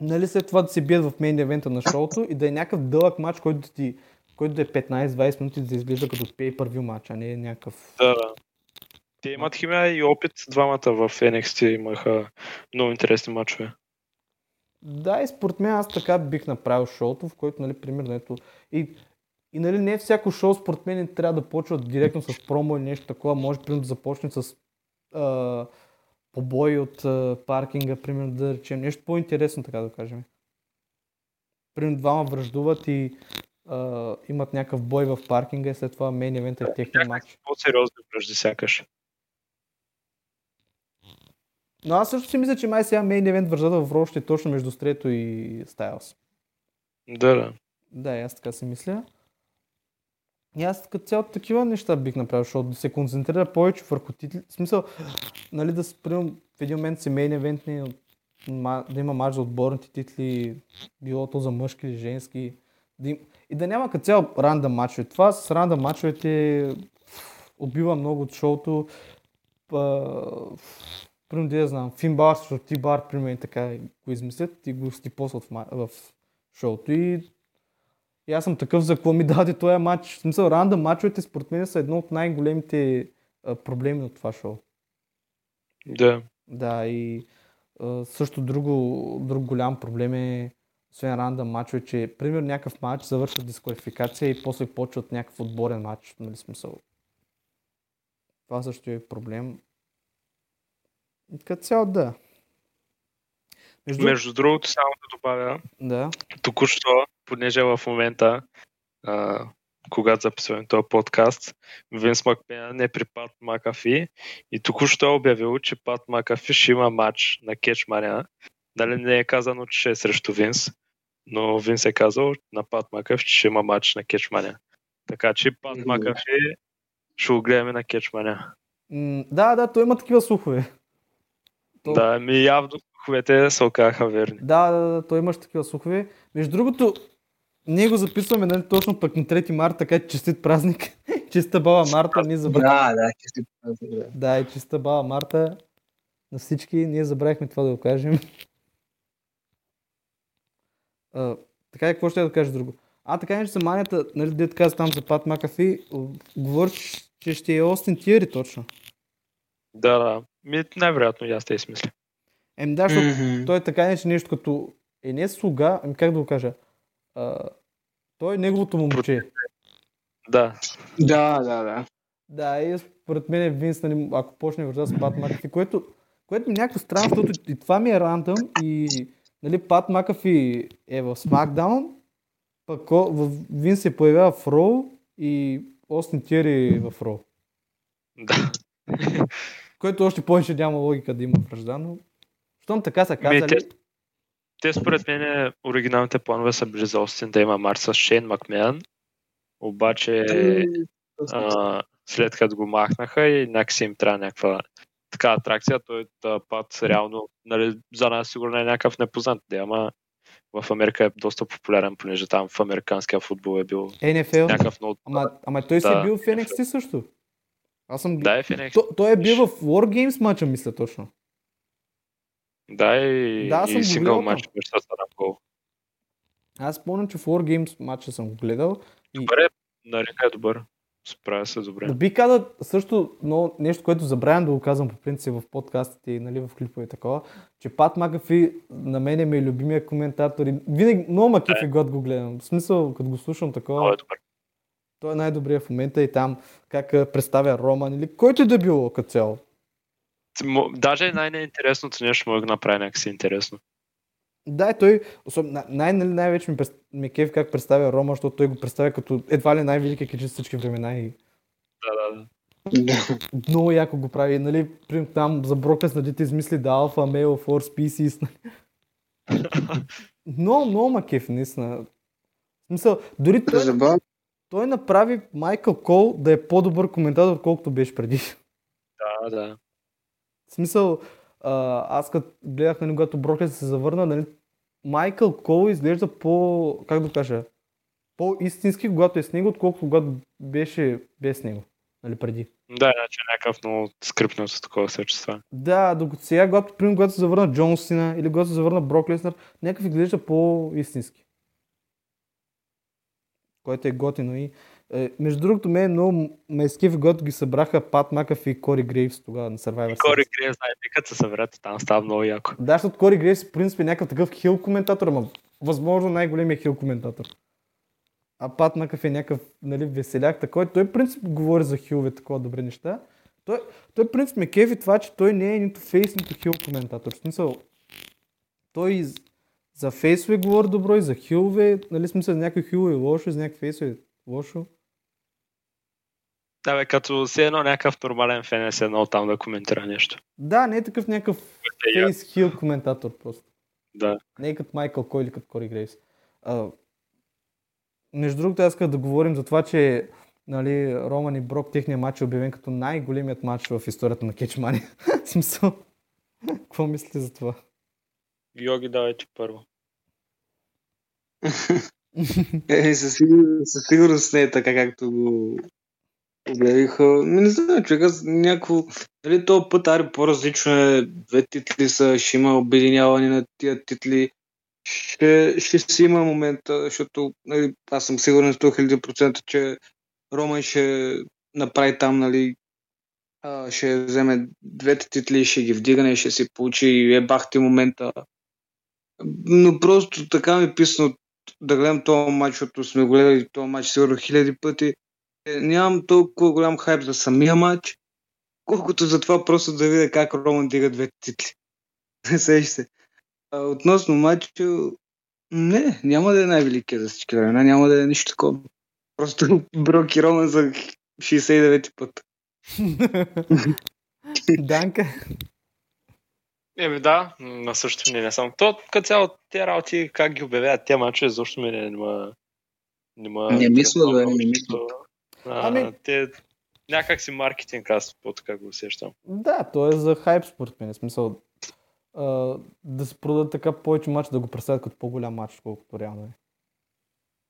нали, след това да се бият в мейн евента на шоуто и да е някакъв дълъг матч, който да, ти, който да е петнайсет-двайсет минути, да изглежда като pay-per-view матч, а не е някакъв... Да, да. Те имат химия и опит, двамата в Ен Екс Ти имаха много интересни матчове. Да, и според мен аз така бих направил шоуто, в който, нали, примерно ето... И, и нали, не всяко шоу според мен не трябва да почва директно с промо или нещо такова, може примерно да започне с а, побои от а, паркинга, примерно да речем, нещо по-интересно, така да кажем. Примерно двама връждуват и а, имат някакъв бой в паркинга и след това мейн евент е техния матч. По-сериозни връжди сякаш. Но аз също си мисля, че май сега мейн евент връждата в Роу ще е точно между Стрето и Стайлс. Да, да. Да, аз така си мисля. И аз като цялото такива неща бих направил, защото да се концентрира повече върху титли. В смисъл, нали, да спрям в един момент семейни евентни, да има матч за отборните титли, било то за мъжки или женски. Да им... И да няма като цяло рандъм матчове. Това с рандъм матчовете убива много от шоуто. Примерно да я знам, Финн Балър срещу Ти-Бар, примерно така го измислят и го стипосват в, в шоуто. И... И аз съм такъв, за какво ми даде този матч. В смисъл, рандъм матчовете според мен са едно от най-големите а, проблеми от това шоу. Да. Да, и а, също друго, друг голям проблем е освен рандъм матчове, че примерно някакъв матч завършва дисквалификация и после почват някакъв отборен матч, нали смисъл. Това също е проблем. Като цял да. Между... Между другото, само да добавя, да. Току-що, понеже в момента, а, когато записваме този подкаст, Винс Макменъна е при Пат Макафи и току-що е обявил, че Пат Макафи ще има матч на Кеч Марена. Дали не е казано, че ще е срещу Винс, но Винс е казал на Пат Макафи, че ще има матч на Кеч Марена. Така че Пат mm-hmm. Макафи ще го гледаме на Кеч Марена. Mm, да, да, той има такива слухове. То... Да, ми явно слуховете се окаха верни. Да, да, да, той имаш такива слухове. Между другото, ние го записваме, нали, точно пък на трети март, така че честит празник. Чиста баба Марта, ние забравихме. Да, да, честит празник. Да, и чиста баба Марта на всички, ние забравихме това да го кажем. А, така и какво ще да кажа друго? А, така иначе за манията, нали, дед каза там за Пат Макафи, говориш, че ще е Остин Тиери точно. Да, да. Ми, най-вероятно и аз те измисля. Еми да, защото mm-hmm. той така не че нещо като е не слуга, ами как да го кажа, а, той е неговото момче. Да. Да, да, да. Да, и според мен е Винс, нали, ако почне връзда с Пат Макафи, което, което някакво странно, защото и това ми е рандъм и, нали, Пат Макафи е в Смакдаун, пък Винс се появява в Роу и Остин Тиери в Роу. Да. Което още повече няма логика да има връжда, но щом така са казали... Ми, те, те според мен оригиналните планове са били за Остин да има матч с Шейн Макменън, обаче а, след като го махнаха и някакси им трябва някаква така атракция, той път реално, нали, за нас сигурно е някакъв непознат, ама в Америка е доста популярен, понеже там в американския футбол е бил Н Ф Л. Някакъв нов... Ама, ама той да, си е бил в Н Х Т също. Аз съм... Да, е Феникс. Той, той е бил в Wargames матча, мисля точно. Да, и, да, и сингъл матч беше с Рамбол. Аз помня, че в Wargames матча съм го гледал. Добре, и... нарека е добър. Справя се добре. Да би каза също, но нещо, което забравям да го казвам по принцип в подкастите и, нали, в клипове такова, че Пат Макафи на мен е ми любимия коментатор и винаги много макиф и год го гледам. В смисъл, като го слушам такова... Много е добър. Той е най-добрият в момента и там как представя Роман или който е да било като цяло. Даже най-неинтересното нещо мога да направи някакси интересно. Да, и той особено, най- най-вече ми, ми кеф как представя Роман, защото той го представя като едва ли най-великия кичист всички времена. И... Да, да, да. Много яко го прави. Нали, там за Брок Леснар дете измисли да Alpha, Male, Force, Species. Много, много ма кеф, наистина. В смисъл, дори той... Той направи Майкъл Кол да е по-добър коментатор, отколкото беше преди. Да, да. В смисъл, а, аз като гледах, нали, когато Брок Леснар се завърна, нали, Майкъл Кол изглежда по, как да кажа, по-истински, когато е с него, отколкото когато беше без него, нали, преди. Да, иначе някакъв много скрипнат от такова същества. Да, докато сега, когато, примерно, когато се завърна Джон Сина или когато се завърна Брок Леснар, някакъв изглежда по-истински. Който е готино и... Е, между другото, ме е много мескив год ги събраха Пат Макафи и Кори Грейвс тогава на Survivor. И Кори Грейвс, знаете, като се съберат, там става много яко. Да, защото Кори Грейвс в принцип е някакъв такъв хил коментатор, ама възможно най-големия хил коментатор. А Пат Макафи е някакъв, нали, веселяк, такой. Той в принцип говори за хилове, такова добри неща. Той, той в принцип ме кефи това, че той не е нито фейс, нито хил коментатор. В смисъл, той... За фейсове говори добро и за хилове, нали, смисъл, за някакви хилове лошо, за някакви фейсове лошо. Да, бе, като си едно някакъв нормален фен е си едно там да коментира нещо. Да, не е такъв някакъв фейс хил коментатор просто. Да. Не е като Майкъл Кой или като Кори Грейвс. А, между другото, аз искам да говорим за това, че, нали, Роман и Брок, техния матч е обявен като най-големият матч в историята на Кетчмания. Смисъл, какво мислите за това? Йоги, давайте първо. Е, със сигурност, със сигурност не е така, както го обявиха. Не знам, човек, аз някакво... Дали този път Ари по-различно е, две титли са, ще има обединяване на тия титли. Ще, ще си има момента, защото, нали, аз съм сигурен сто хиляди процента, че Роман ще направи там, нали, ще вземе двете титли, ще ги вдигане, ще си получи и ебахте момента. но просто така ми е писано да гледам този матч, защото сме го гледали този матч сигурно хиляди пъти. Нямам толкова голям хайп за самия матч, колкото за това просто да видя как Роман дига две титли. Сеща се. Относно матча, не, няма да е най-великият за всички времена, няма да е нищо такова. Просто Брок и Роман за шейсет и девети път. Данка? Еми да, на същото мнение съм. То, като цяло, те работи, как ги обявяват тя матча, защото ми няма... няма... Не мисля, да, не мисля. А, ами... те... някак си маркетинг, аз по-така го усещам. Да, то е за хайп според мен, в смисъл а, да се продадат така повече матч, да го представят като по-голям матч, колкото реално е.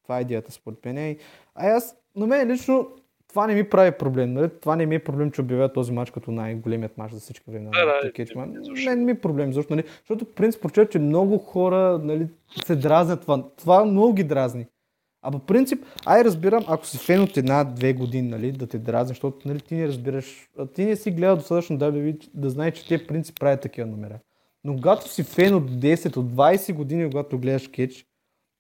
Това е идеята според мен. А аз, на мен лично, това не ми прави проблем, нали? Това не ми е проблем, че обявя този матч като най-големият матч за всички времена. Да, да, не, не ми е проблем, защото, нали? Защото принцип прочета, че много хора, нали, се дразнят това. Това много ги дразни. А по принцип, ай разбирам, ако си фен от една-две години, нали, да те дразни, защото, нали, ти не разбираш, а ти не си гледал достатъчно дабъл ю дабъл ю и, да знаеш, че те принцип правят такива номера. Но когато си фен от десет, от двайсет години, когато гледаш кетч,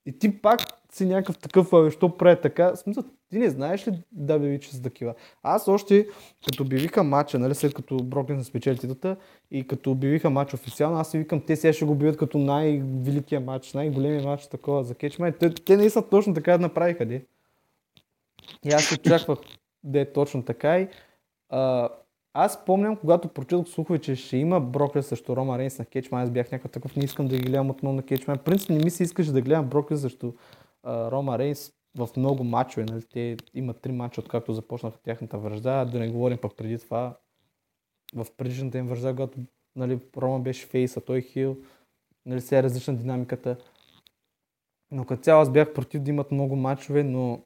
и ти пак си някакъв такъв, а що прави така, в смисъл, ти не знаеш ли дабъл ю дабъл ю и, че са такива. Аз още, като обявиха матча, нали, след като Брок Леснар спечели титлата и като обявиха матч официално, аз си викам, те сега ще го обявят като най-великия матч, най-големия матч такова за кетчмай. Те, те не са точно така да направиха, де. И аз очаквах да е точно така. И, а, аз помням, когато прочетох слухове, че ще има Брок Леснар срещу Роман Рейнс на кетчмай, аз бях някакъв такъв, не искам да ги гледам отново на кетчмай. Принцип, не ми се искаше да гледам Брок Леснар срещу Роман Рейнс в много матчове, нали, те имат три матча, откакто започнаха тяхната вражда, да не говорим пък преди това, в предишната им вражда, когато, нали, Роман беше фейс, а той хил, нали, сега е различна динамиката. Но като цяло аз бях против да имат много матчове, но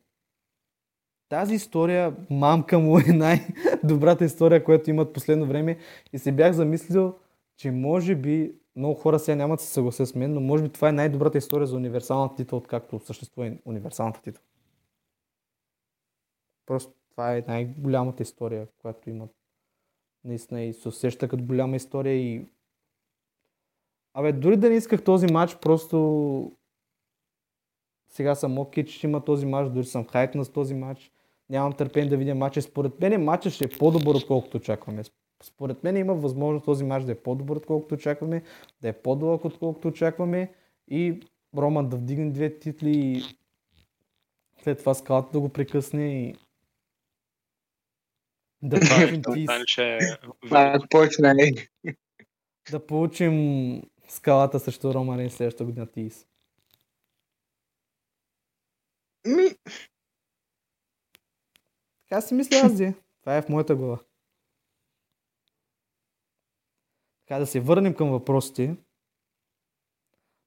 тази история, мамка му е най-добрата история, която имат последно време и се бях замислил, че може би много хора сега нямат да се съгласят с мен, но може би това е най-добрата история за универсалната титла, откакто съществува универсалната титла. Просто това е най-голямата история, която имат. Наистина и се усеща като голяма история и... Абе, дори да не исках този матч, просто... Сега съм окей, че има този матч, дори съм хайпнат с този матч. Нямам търпение да видя матча. Според мен матчът ще е по-добър, отколкото очакваме. Според мен има възможност този мач да е по-добър, отколкото очакваме, да е по-дълъг, отколкото очакваме и Роман да вдигне две титли и след това Скалата да го прекъсне и да правим тис. Да получим Скалата срещу Роман Рейнс следващата година тис. Така си мисля аз, де. Това е в моята глава. Така да се върнем към въпросите.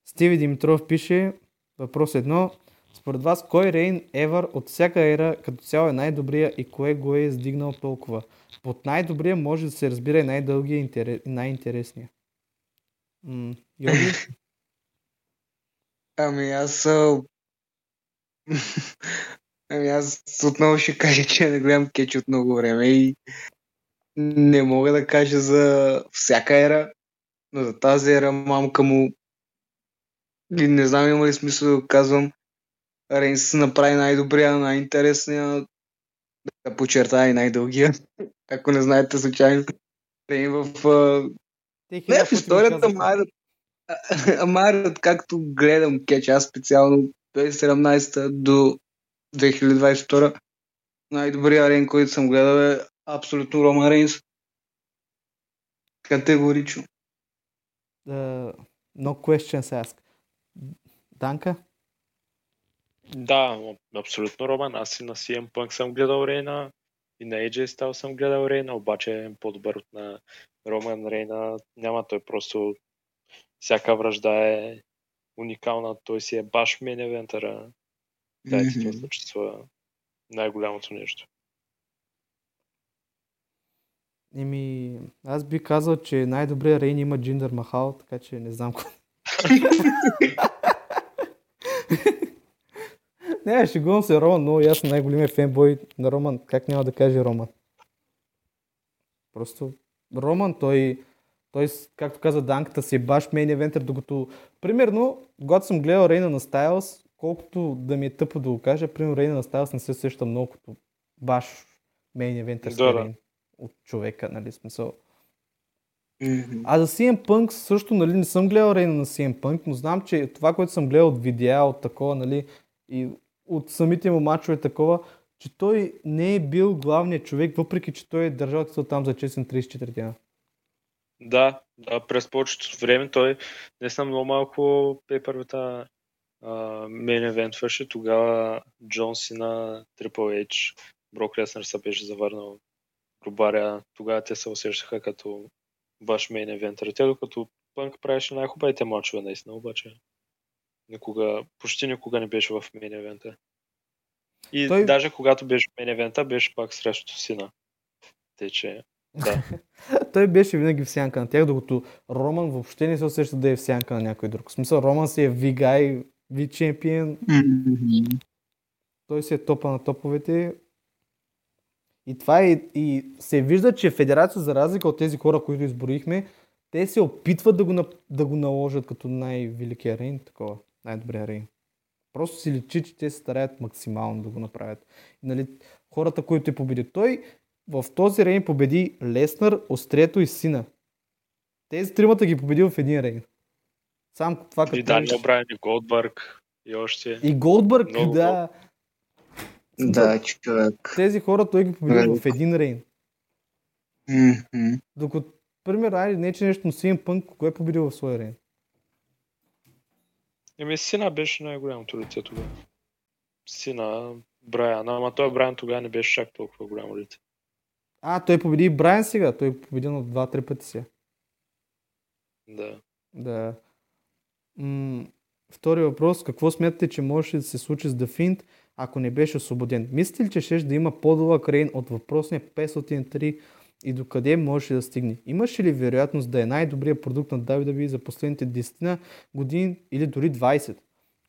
Стиви Димитров пише въпрос едно. Според вас кой Рейн Евър от всяка ера като цяло е най-добрия и кое го е издигнал толкова? Под най-добрия може да се разбира и най-дългия и най-интересния. М- Йоги? Ами аз... ами аз отново ще кажа, че не гледам кетч от много време и... Не мога да кажа за всяка ера, но за тази ера мамка му, и не знам има ли смисъл да го казвам, Рейнс направи най-добрия, най-интересния, да почертая и най-дългия. Ако не знаете случайно, Рейн в... Не, в историята Майрът, Майрът, както гледам кетч, аз специално две хиляди и седемнайсета до две хиляди двайсет и втора, най-добрия Рейн, който съм гледал е абсолютно Роман Рейнс. Категорично. Uh, no questions asked. Данка? Да, абсолютно Роман. Аз и на си ем Punk съм гледал Рейна, и на ей джей Styles съм гледал Рейна, обаче е по-добър от на Роман Рейна. Няма, той просто всяка връжда е уникална. Той си е баш мейн евентъра. Да, mm-hmm. Това съществува най-голямото нещо. Еми, аз би казал, че най-добрия Рейн има Джиндър Махал, така че не знам кой. Не, шегувам се, Роман, но аз съм най-големия фенбой на Роман. Как няма да каже Роман? Просто Роман, той Той, както каза Данката, си е баш мейн евентър, докато, примерно, когато съм гледал Рейна на Стайлс, колкото да ми е тъпо да го кажа, примерно Рейна на Стайлс не се сеща много като баш мейн евентър да, да. От човека, нали, смисъл. Mm-hmm. А за си ем Punk също, нали, не съм гледал Рейна на си ем Punk, но знам, че това, което съм гледал от видеа, от такова, нали, и от самите му мачове такова, че той не е бил главният човек, въпреки че той е държал там за шестнайсет трийсет и четири дена. Да, да, през повечето време той не съм много малко пейпървата мейн евентваше, тогава Джон Сина, Triple H, Брок Леснар се беше завърнал, Гробаря, тогава те се усещаха като баш мейн евентър. Те докато Пънк правеше най-хубавите мачове наистина, обаче никога, почти никога не беше в мейн евента. И той... даже когато беше в мейн евента, беше пак срещу Сина. Те, че... Да. Той беше винаги в сянка на тях, докато Роман въобще не се усеща да е в сянка на някой друг. В смисъл, Роман си е ви-гай, ви-чемпион. Mm-hmm. Той си е топа на топовете. И това е, и се вижда, че федерация, за разлика от тези хора, които изброихме, те се опитват да го, да го наложат като най-великия рейн, такова, най-добрия рейн. Просто си личи, че те се стараят максимално да го направят. И, нали, хората, които е победи той, в този рейн победи Леснар, Острето и Сина. Тези тримата ги победи в един рейн. Сам това като... И Даниел Брайан, и Голдбърг, и още... И Голдбърг, много, да... Много. Да, човек. Тези хора той ги победи в един рейн. Mm-hmm. Докато, пример, айде, не че нещо, но си ем Punk, кой е победил в своя рейн? Еми, Сина беше най-голямото лице тогава. Сина, Брайан, ама той Брайан тогава не беше чак толкова голямо лице. А, той победи и Брайан сега, той е победен от два-три пъти сега. Да. Да. М- втори въпрос, какво смятате, че можеше да се случи с The Fiend, ако не беше освободен? Мислите ли, че ще да има по-дълъг рейн от въпросния петстотин и три и докъде можеше да стигне? Имаше ли вероятност да е най-добрият продукт на дабъл ю дабъл ю и за последните десет години или дори двайсет?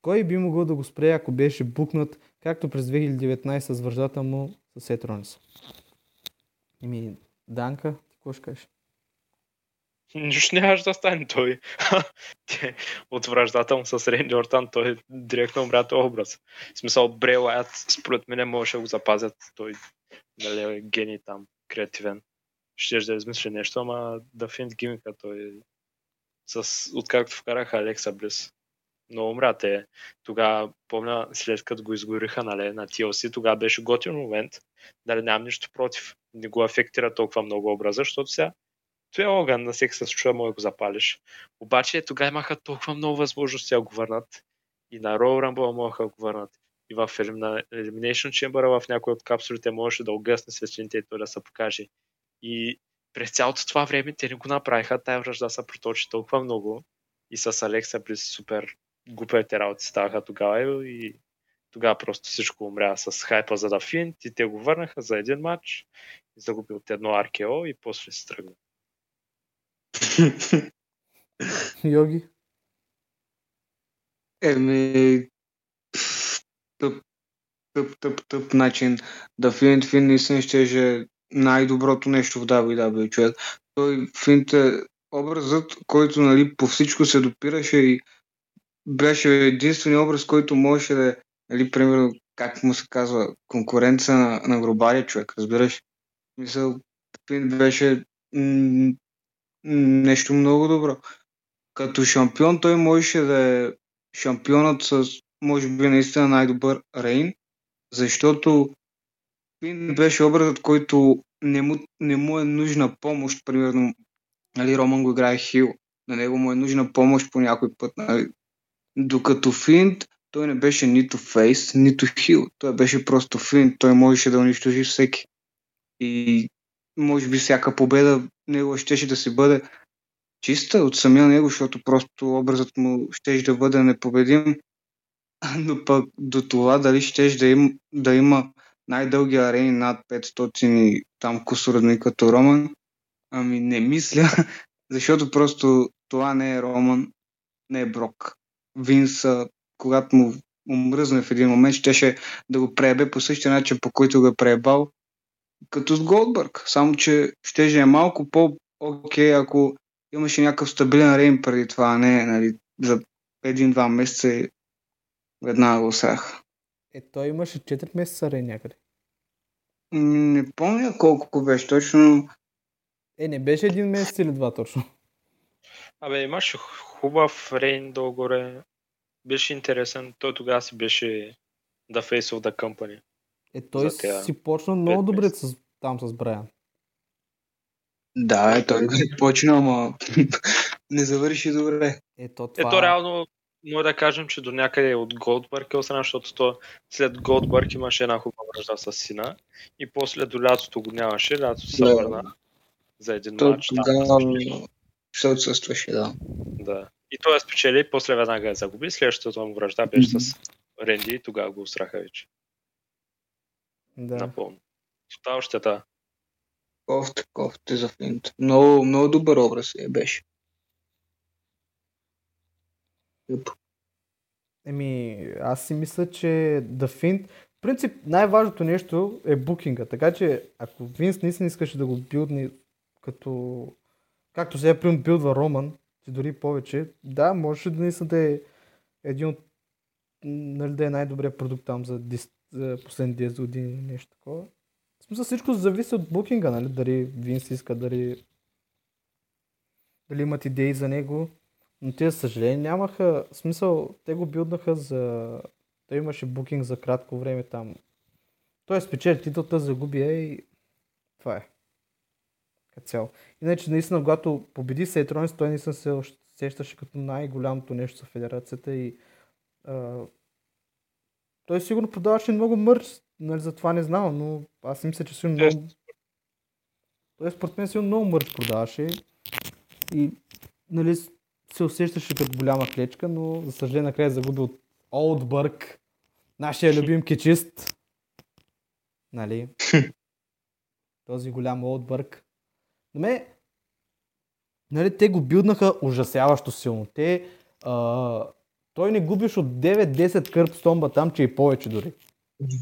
Кой би могъл да го спре, ако беше букнат, както през две хиляди и деветнайсета с връждата му с Сет Ролинс? Ими, Данка, ти какво ще кажеш? Нищо нямаш да стане той. От враждата му с Рейнджи Ортан, той директно умря този образ. В смисъл, Брей Лайът, според мен, може да го запазят. Той, нали, е гений там, креативен. Щеш да измисли нещо, ама да финт гимика той. С... Откакто вкараха Алекса Блис. Но умря те. Тогава, помня, след като го изгориха, нали, на Ти Ел Си, тогава беше готин момент. Нали, нямам нищо против. Не го афектира толкова много образа, защото сега той е огън, на всеки се случва, може да го запалиш. Обаче тогава имаха толкова много възможности да го върнат. И на Royal Rumble можеха да го върнат. И в Elimination Chamber, в някои от капсулите можеше да огъсне светлините и той да се покаже. И през цялото това време те не го направиха, тая връжда се проточи толкова много. И с Алекса Близ супер глупите работи ставаха тогава. И тогава просто всичко умря с хайпа за The Fiend и те го върнаха за един матч. И загуби от едно ар ке о и после се тръгна. Йоги? Еми... Тъп, тъп, тъп, тъп начин. Да, Финт, Финт наистина ще е най-доброто нещо в дабъл ю дабъл ю и, човек. Той Финт е образът, който, нали, по всичко се допираше и беше единственият образ, който можеше да, нали, примерно, как му се казва, конкуренция на, на Гробария, човек, разбираш? Мисъл, Финт беше... М- нещо много добро. Като шампион той можеше да е шампионът с, може би, наистина най-добър рейн, защото Фин беше образът, който не му, не му е нужна помощ, примерно, нали, Роман го играе хил, на него му е нужна помощ по някой път, нали. Докато Фин, той не беше нито фейс, нито хил, той беше просто Фин, той можеше да унищожи всеки. И може би всяка победа него щеше да си бъде чиста от самия него, защото просто образът му щеше да бъде непобедим. Но пък до това дали щеше да има, да има най-дългия рейн над петстотин и там кусор дни като Роман, ами не мисля, защото просто това не е Роман, не е Брок. Винс, когато му умръзне в един момент, щеше да го преебе по същия начин, по който го е преебал, като с Голдбърг, само че ще е малко по-окей, ако имаше някакъв стабилен рейн преди това, а не, нали, за един-два месеца и веднага го срах. Е, той имаше четири месеца рейн някъде. Не помня колко беше точно. Е, не беше един месец или два точно. Абе, имаше хубав рейн долу-горе. Беше интересен. Той тогава си беше The Face of the Company. Е, той си почна много добре с, там с Брайан. Да, е, той почна, ама не завърши добре. Ето, това... Ето реално може да кажем, че до някъде от Голдбърг е осрана, защото то, след Голдбърг имаше една хубава връжда с Сина и после до лятото го нямаше, лятото се върна за един то, матч. Тогава се отсъстваше, да. Да. И той е спечели и после веднага я загуби. Следващото му връжда беше mm-hmm. с Ренди и тогава го усраха вече. Да. Напълно. Тотал щета. Кофт, кофт е за Финт. Много, много добър образ е беше. Yep. Еми, аз си мисля, че The Fiend, в принцип най-важното нещо е букинга, така че ако Винс наистина искаше да го билдне като, както сега прием билдва Роман, че дори повече, да, можеше да наистина да е един от, нали, да е най-добрия продукт там за, дес, за последните десет години, нещо такова. В смисъл всичко зависи от букинга, нали, дали Винс иска, дали, дали имат идеи за него. Но те, за съжаление, нямаха смисъл, те го билднаха за... Той имаше букинг за кратко време там. Той спечели титлата, загуби я и това е. Като цяло. Иначе, наистина, когато победи Сет Ролинс, той наистина се сещаше като най-голямото нещо за федерацията и... А... Той сигурно продаваше много мърч, нали, за това не знам, но аз мисля, че сигурно много... Той според мен сигурно много мърч продаваше и, нали, се усещаше като голяма клечка, но за съжаление накрая загуби от Олдбърг, нашия любим кичист. Нали? Този голям Олдбърг. Но ме, нали, те го билднаха ужасяващо силно. Те, а, той не губиш от девет-десет кърп стомба там, че и повече дори.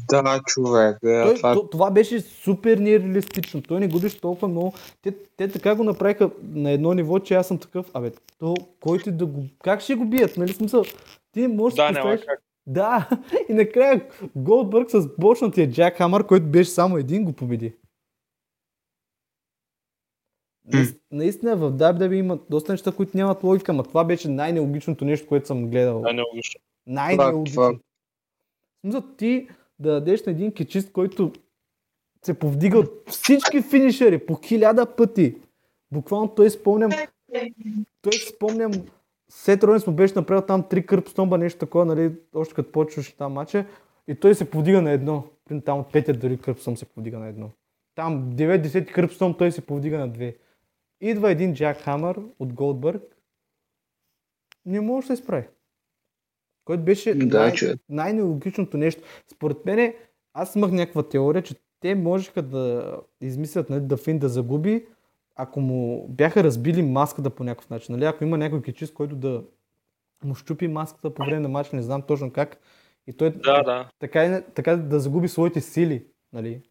Да, човек. Е, той, това... То, това беше супер нереалистично. Той не губиш толкова много. Те, те така го направиха на едно ниво, че аз съм такъв. Абе, то кой ти да го... Как ще го бият? Нали смисъл? Ти можеш да поставиш... Да, и накрая Голдбърг с бочнатия Джак Хамър, който беше само един, го победи. Наистина в дабъл ю дабъл ю и има доста неща, които нямат логика, но това беше най-нелогичното нещо, което съм гледал. Най-нелогично. Най-нелогично. Смисъл, ти... да дадеш на един кичист, който се повдига от всички финишери по хиляда пъти. Буквално той спомням, той спомням, Сет Ролинс му беше направил там три кърп стомба, нещо такова, нали, още като почваш там матча, и той се повдига на едно. Там от петия дори кърп стомб се повдига на едно. Там девет-десет кърп стомб той се повдига на две. Идва един Джак Хамър от Голдбърг, не може да се справи. Който беше да, най- най-нелогичното нещо. Според мен, аз имах някаква теория, че те можеха да измислят, нали, да Фин да загуби, ако му бяха разбили маската по някакъв начин. Нали? Ако има някой кичист, който да му щупи маската по време на матча, не знам точно как. И той да, да. Така, така да загуби своите сили. Нали?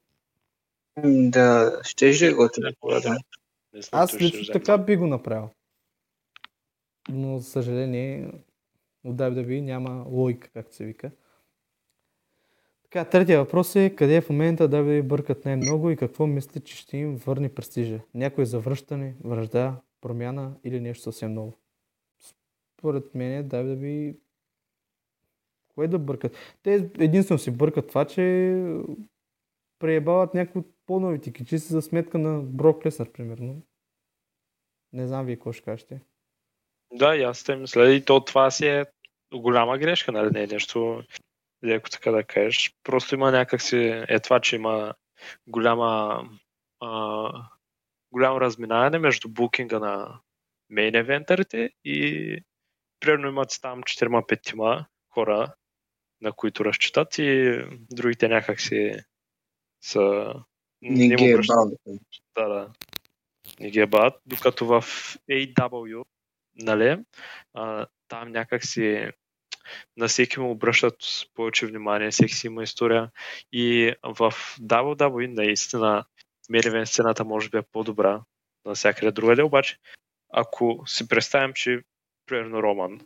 Да, ще ще го да. Аз лично така би го направил. Но, за съжаление... От дабъл ю дабъл ю и няма логика, както се вика. Така, третия въпрос е, къде в момента дабъл ю дабъл ю и бъркат най-много и какво мислите, че ще им върне престижа? Някое завръщане, вражда, промяна или нещо съвсем ново? Според мен дабъл ю дабъл ю и... Кое да бъркат? Те единствено си бъркат това, че преебават някои от по-новите кичисти за сметка на Брок Леснар, примерно. Не знам вие какво ще кажете. Да, и аз те мисля. И то това си е голяма грешка, нали, не е нещо, леко така да кажеш. Просто има някакси, е това, че има голяма, а, голямо разминаване между букинга на мейн евентърите и примерно имат там четири-пет хора, на които разчитат и другите някакси са... Не, не ги е бават. Да, да. Не ги е бават, докато в ей и дабъл ю, нали, а, там някакси на всеки му обръщат повече внимание, всеки си има история и в дабъл ю дабъл ю и наистина мейн ивент сцената може би е по-добра на всякъде другаде, обаче ако си представим, че примерно Роман,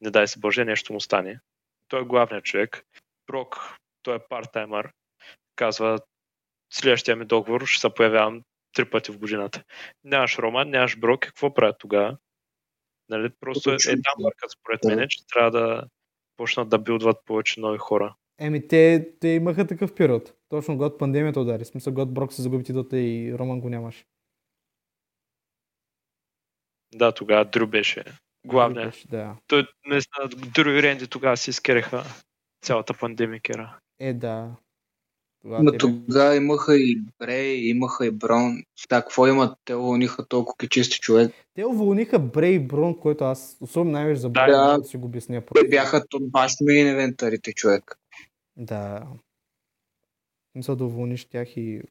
не дай се боже, нещо му стане. Той е главният човек. Брок, той е парт-таймър, казва, следващия ми договор ще се появявам три пъти в годината. Нямаш Роман, нямаш Брок, какво правят тогава? Нали? Просто е там маркът според да. мен, че трябва да почнат да билдват повече нови хора. Еми, те, те имаха такъв период. Точно год пандемията удари. В смисъл, год Брок се загуби титлата и Роман го нямаше. Да, тогава Дрю беше главният. Дрю беше, да. Той, наистина, Дрю и Ренди тогава си изкереха цялата пандемикера. Е, да. Но те... тогава имаха и Брей, имаха и Брон. Та, какво имат? Те уволниха толкова кичисти човек. Те уволниха Брей и Брон, който аз особено най-вече забравя да, да си го обясня. Те бяха башно и инвентарите човек. Да. Мисля да уволниш тях и...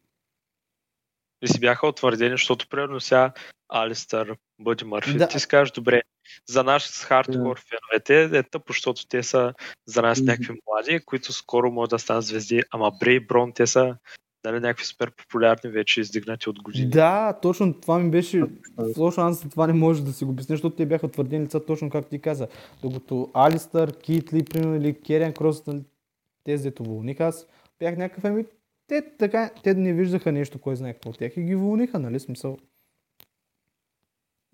И си бяха утвърдени, защото примерно сега Алистър, Бъди Мърфи, да. Ти си кажеш, добре, за нас с хардкор феновете е тъпо, защото те са за нас някакви млади, които скоро могат да станат звезди, ама Брей и Брон, те са нали, някакви супер популярни, вече издигнати от години. Да, точно това ми беше сложно, аз това не може да си го обясня, защото те бяха твърдени лица, точно както ти каза. Докато Алистър, Китли, примерно или Кериан Крос, тези дето вълниха, аз бях някакъв ами, те така, те не виждаха нещо, кой знае какво от тях и ги вълниха, нали смисъл.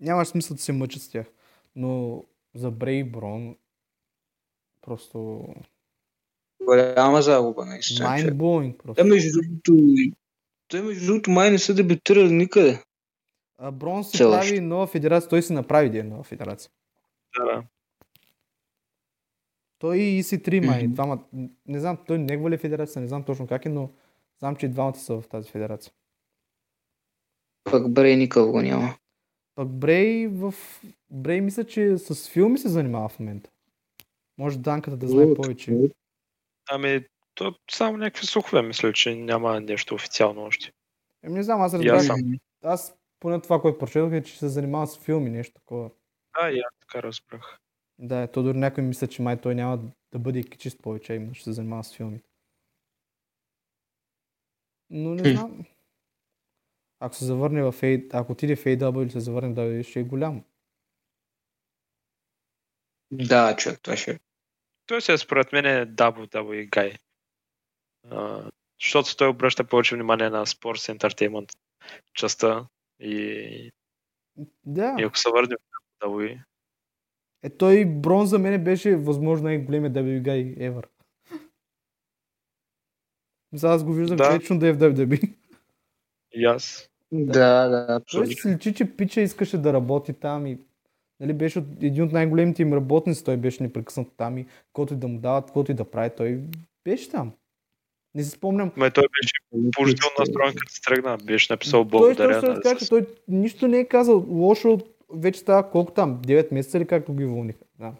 Нямаш смисъл да се мъчат с тях. Но за Брей и Брон просто... Голяма загуба наистина. Mind-blowing просто. Те между другото май не са дебютирали никъде. А Брон си Целъщ. прави нова федерация. Той си направи ден нова федерация. Да. Той и Си три май. Mm-hmm. Двамата... Не знам, той негова ли е федерация, не знам точно как е, но знам, че и двамата са в тази федерация. Пък Брей никъв го няма. Пък Брей в... Брей мисля, че с филми се занимава в момента. Може Данката да знае повече. Ами, то само някакви слухове, мисля, че няма нещо официално още. Еми не знам, аз разбрах. Аз, аз поне това, което прочетох е, че се занимава с филми, нещо такова. А, и аз така разбрах. Да, то дори някой мисля, че май той няма да бъде чист повече, именно ще се занимава с филмите. Но не знам. Ако се завърне в A... ако отиде в Ей Дабъл Ю или се завърне в Дабъл Ю, ще е голямо. Да, човек, това ще е. Той се според мен е дабъл ю дабъл ю и гай. А, защото той обръща повече внимание на спорт и ентертеймент частта и... Да. И ако се върне в дабъл ю дабъл ю и... Е, той Брон за мен беше възможно най-големия дабъл ю дабъл ю и гай ever. За аз го виждам да. Лично да е в дабъл ю дабъл ю и. И аз. Да, да, абсолютно. Той се личи, че Пича искаше да работи там и нали, беше от, един от най-големите им работници, той беше непрекъснато там и който и да му дават, който и да прави, той беше там. Не си спомням. Ме той беше положител настроен, като се тръгна, беше написал благодаря. Той, той, той, той нищо не е казал лошо, вече става колко там, девет месеца или както ги вълниха. Да.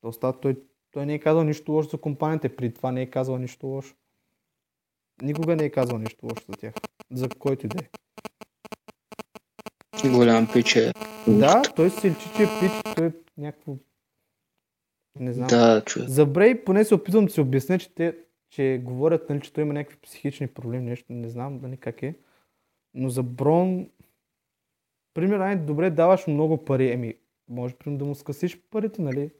Той, той, той не е казал нищо лошо за компанията, при това не е казал нищо лошо. Никога не е казал нищо лошо за тях, за който и да е. Голям пич е. Да, той се личи, че е пич, той е някакво... Не знам. Да, за Брей поне се опитвам да се обясня, че, те, че говорят, нали, че той има някакви психични проблеми, нещо, не знам нали, как е. Но за Брон... Пример, ай, добре, даваш много пари, еми, може примерно да му скъсиш парите, нали?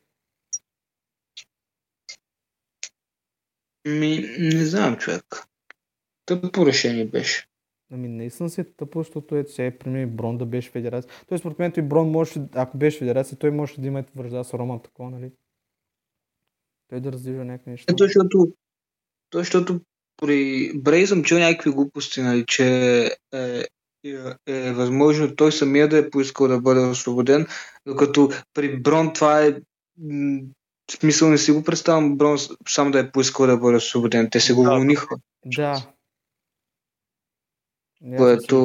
Ми, не знам, човек. Тъпо решение беше. Ами наистина си е тъпо, защото ето сега е пример Брон да беше федерация. Той според мен и Брон може, ако беше федерация, той може да има връжда с Роман такова, нали? Той да раздвижва някакви неща. Той, защото, той, защото при Брей съм чел някакви глупости, нали, че е, е, е възможно той самия да е поискал да бъде освободен, докато при Брон това е... М- в смисъл не си го представям Брон сам да е поискал да бъде освободен. Те се го вълниха. Да. Което...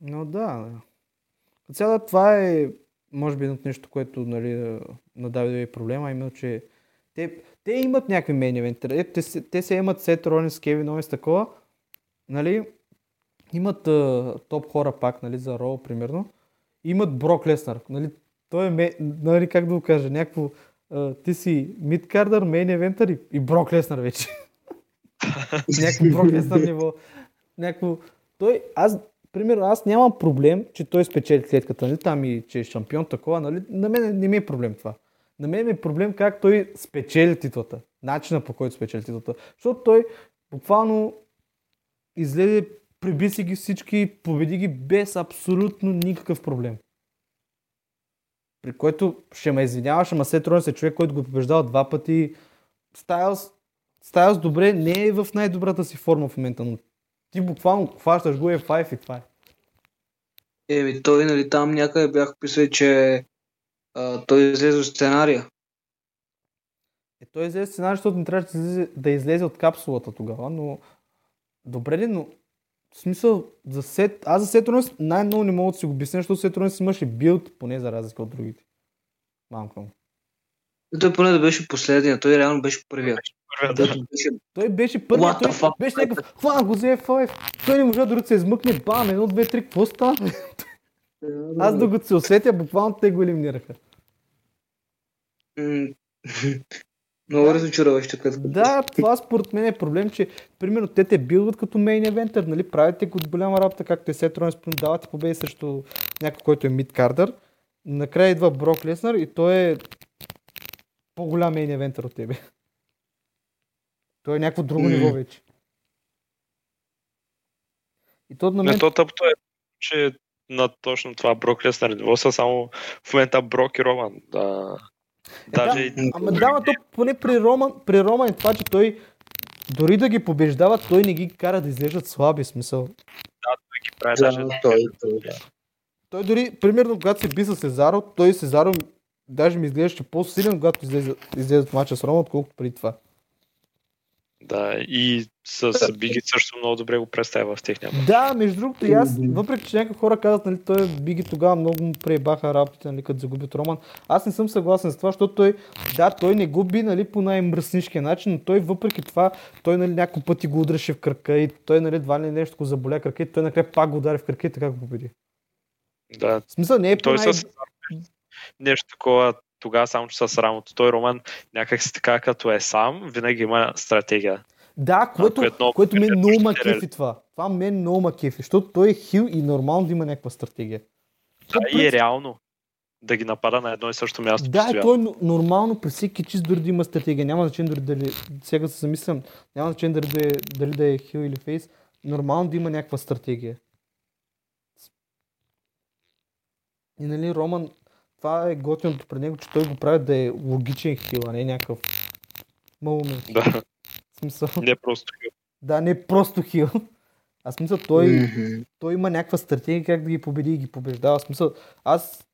Но да. Цяло това е, може би, едното нещо, което нали, на дабъл ю дабъл ю и е проблема, именно, че те, те имат някакви мейн ивентери. Те, те се имат Сет, Ролинс, Кевин Оуенс, такова. Нали? Имат а, топ хора пак, нали, за Роу, примерно. Имат Брок Леснар. Нали, той е, нали, как да го кажа, някакво... Uh, ти си мидкардър, мейн евентър и, и Брок Леснар вече. някакво Брок Леснар ниво. Някакво... Той, аз, примерно, аз нямам проблем, че той спечели клетката, нали, там и че е шампион, такова, нали, на мен не ми е проблем това. На мен ми е проблем как той спечели титлата, начина по който спечели титлата, защото той буквално излезе, прибиси ги всички, победи ги без абсолютно никакъв проблем. При който ще ме извиняваш, ама Сет Ролинс е човек, който го побеждава два пъти. Стайлс, Стайлс добре, не е в най-добрата си форма в момента, но ти буквално хващаш го е пет и това е. Еми той, нали, там някъде бях писали, че а, той излезе от сценария. Е, той излезе сценария, защото не трябваше да излезе, да излезе от капсулата тогава, но добре ли, но в смисъл, за Сет, аз за Сет Ролинс най-много не мога да си го обясня, защото Сет Ролинс имаше билд, поне за разлика от другите. Малко. Той поне да беше последния, той реално беше първият. Той беше, той беше първият, той беше някакъв, хвана го за еф пет, той не можа да се измъкне, бам, едно, две, три, какво стана? Аз да го се усетя, буквално те го елиминираха. Много разочароващо като. Да, това според мен е проблем, че примерно те те билдват като мейн евентър, нали, правите го от голяма работа, както е Сет Ролинс, давате победи срещу някой, който е мидкардър. Накрая идва Брок Леснар и той е по-голям мейн евентър от тебе. Той е някакво друго mm. ниво вече. И то на мен... Не, то тъпто е, че на точно това Брок Леснар ниво са само в момента Брок и Роман. Да... Е, даже... да, ама да, то поне при Роман, при Роман е това, че той дори да ги побеждава, той не ги кара да изглеждат слаби, смисъл. Да, той ги прави да, даже... Той, той, да. Той дори, примерно, когато се би с Сезаро, той Сезаро даже ми изглеждаше по-силен, когато излезе, излезе в мача с Роман, отколкото преди това. Да, и с, с Бигит също много добре го представя в техния. Да, между другото и аз, въпреки че някакви хора казват, нали, той Бигит тогава много му преебаха работите, нали, като загубят Роман. Аз не съм съгласен с това, защото той, да, той не губи, нали, по най-мръснишкия начин, но той въпреки това, той, нали, няколко пъти го удреше в кръка и той, нали, два ли нещо го заболя кръка и той накрая пак го удари в кръка и така го победи. Да. В смисъл не е по най... Нещо такова. Тогава само, че с рамото. Той Роман някак си така, като е сам, винаги има стратегия. Да, което, което, което мен много ма кефи това. Това мен много ма кефи, защото той е хил и нормално да има някаква стратегия. Да, и е реално да ги напада на едно и също място. Да, той нормално при всеки чист дори да има стратегия. Няма значение дори дали, сега се замислям, няма значение дали, дали да е хил или фейс, нормално да има някаква стратегия. И нали Роман, това е готиното при него, че той го прави да е логичен хил, а не някакъв малумент. Да. Смисъл... Не е просто хил. Да, не е просто хил. А смисъл, той, mm-hmm. той има някаква стратегия как да ги победи и ги побеждава. В смисъл, аз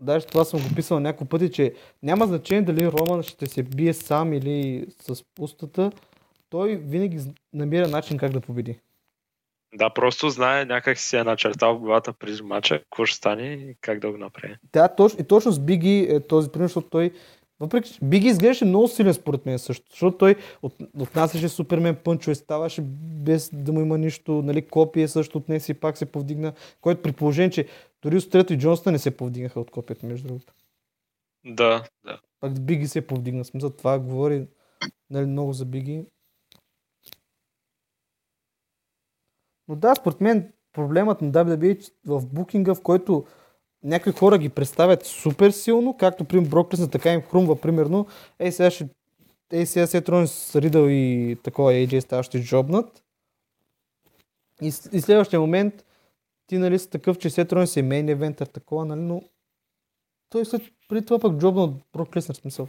даже това съм го писал няколко пъти, че няма значение дали Роман ще се бие сам или с пустата. Той винаги намира начин как да победи. Да, просто знае някак си е начертал в главата през мача, какво ще стане и как да го направи. Да, точно, и точно с Биги е този пример, защото той, въпреки Биги изглеждаше много силен според мен също, защото той от, отнасяше Супермен пънчове, ставаше без да му има нищо, нали, копие също отнесе и пак се повдигна, което при положение, че дори Острето и Джонсън не се повдигнаха от копията, между другото. Да, да. Пак Биги се повдигна, смисъл това говори, нали, много за Биги. Но да, според мен проблемът на дабъл ю дабъл ю и е в букинга, в който някои хора ги представят супер силно, както примерно Брок Леснар, така им хрумва, примерно, ей сега ще, ей сега Сет Ролинс, Ридъл и такова ей джей Styles ще джобнат. И, и следващия момент ти, нали, са такъв, че Сет Ролинс е мейн евентър, такова, нали, но той след преди това пък джобна от Брок Леснар, смисъл.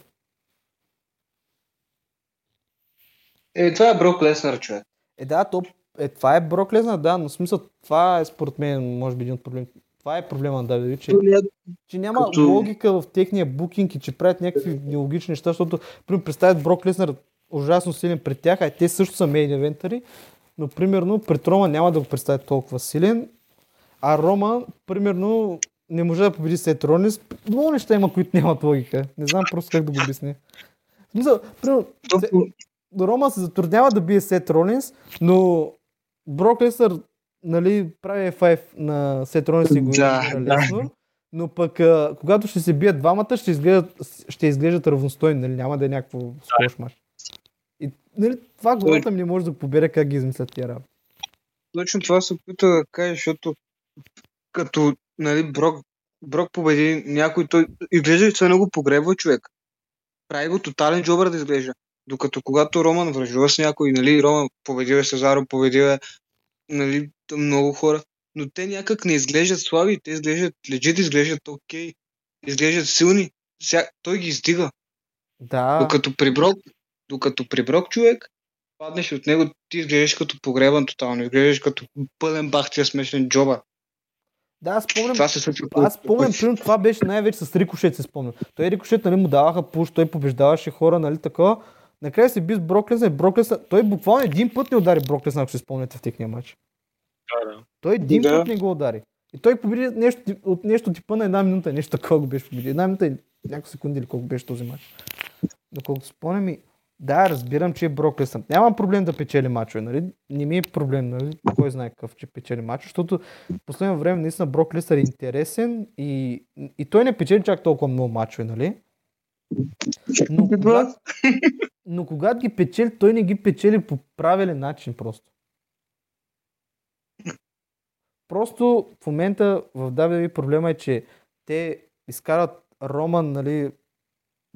Е, това е Брок Леснар, човек. Е, да, топ. Е, това е Брок Леснар, да, но в смисъл, това е според мен, може би един от проблемите. Това е проблема на дабъл ю дабъл ю и, че, че няма като... логика в техния букинг и че правят някакви нелогични неща, защото примерно представят Брок Леснар ужасно силен пред тях, а те също са мейн евентъри, но примерно пред Роман няма да го представят толкова силен, а Роман, примерно, не може да победи Сет Ролинс. Много неща има, които нямат логика. Не знам просто как да го обясня. В смисъл, примерно, Роман се затруднява да бие Сет Ролинс, но Брок Леснар, нали, прави еф пет на Сет Ролинс и го елиминира лесно, но пък а, когато ще се бият двамата, ще изглеждат, ще изглеждат равностойни, нали, няма да е някакво сложмаш. И нали, това главата ми не може да побере как ги измислят тия работи. Точно това се опита да кажа, защото като нали, Брок, Брок победи някой, той изглежда и това не го погребва човек. Прави го тотален джобър да изглежда. Докато когато Роман връжува с някой, нали, Роман победил е Сезаро, победил е нали, много хора, но те някак не изглеждат слаби, те изглеждат легит, изглеждат окей, okay, изглеждат силни, Ся... той ги издига. Да. Докато при Брок, докато при Брок човек, паднеш от него, ти изглеждаш като погребан тотално, изглеждаш като пълен бахтия смешен джоба. Да, аз спомням, аз спомням, примерно това беше най-вече с Рикошет, се спомням. Той Рикошет, нали, му даваха пуш, той побеждаваше хора, нали, така. Накрая се би с Брок Леснар, Брок Леснар, той буквално един път не удари Брок Леснар, ако се спомняте в техния матч. Да, да. Той един да. път не го удари. И той победи нещо, от нещо типа на една минута, нещо такова го беше победи. Една минута и няколко секунди или колко беше този матч. Доколкото спомням и... Да, разбирам, че е Брок Леснар. Няма проблем да печели мачове, нали? Не ми е проблем, нали? Кой знае какъв, че печели мачове, защото в последно време наистина Брок Леснар е интересен и, и той не печели чак толкова много мачове, нали? Но когато, но когато ги печели, той не ги печели по правилен начин просто. Просто в момента в дабъл ю дабъл ю и проблема е, че те изкарат Роман, нали,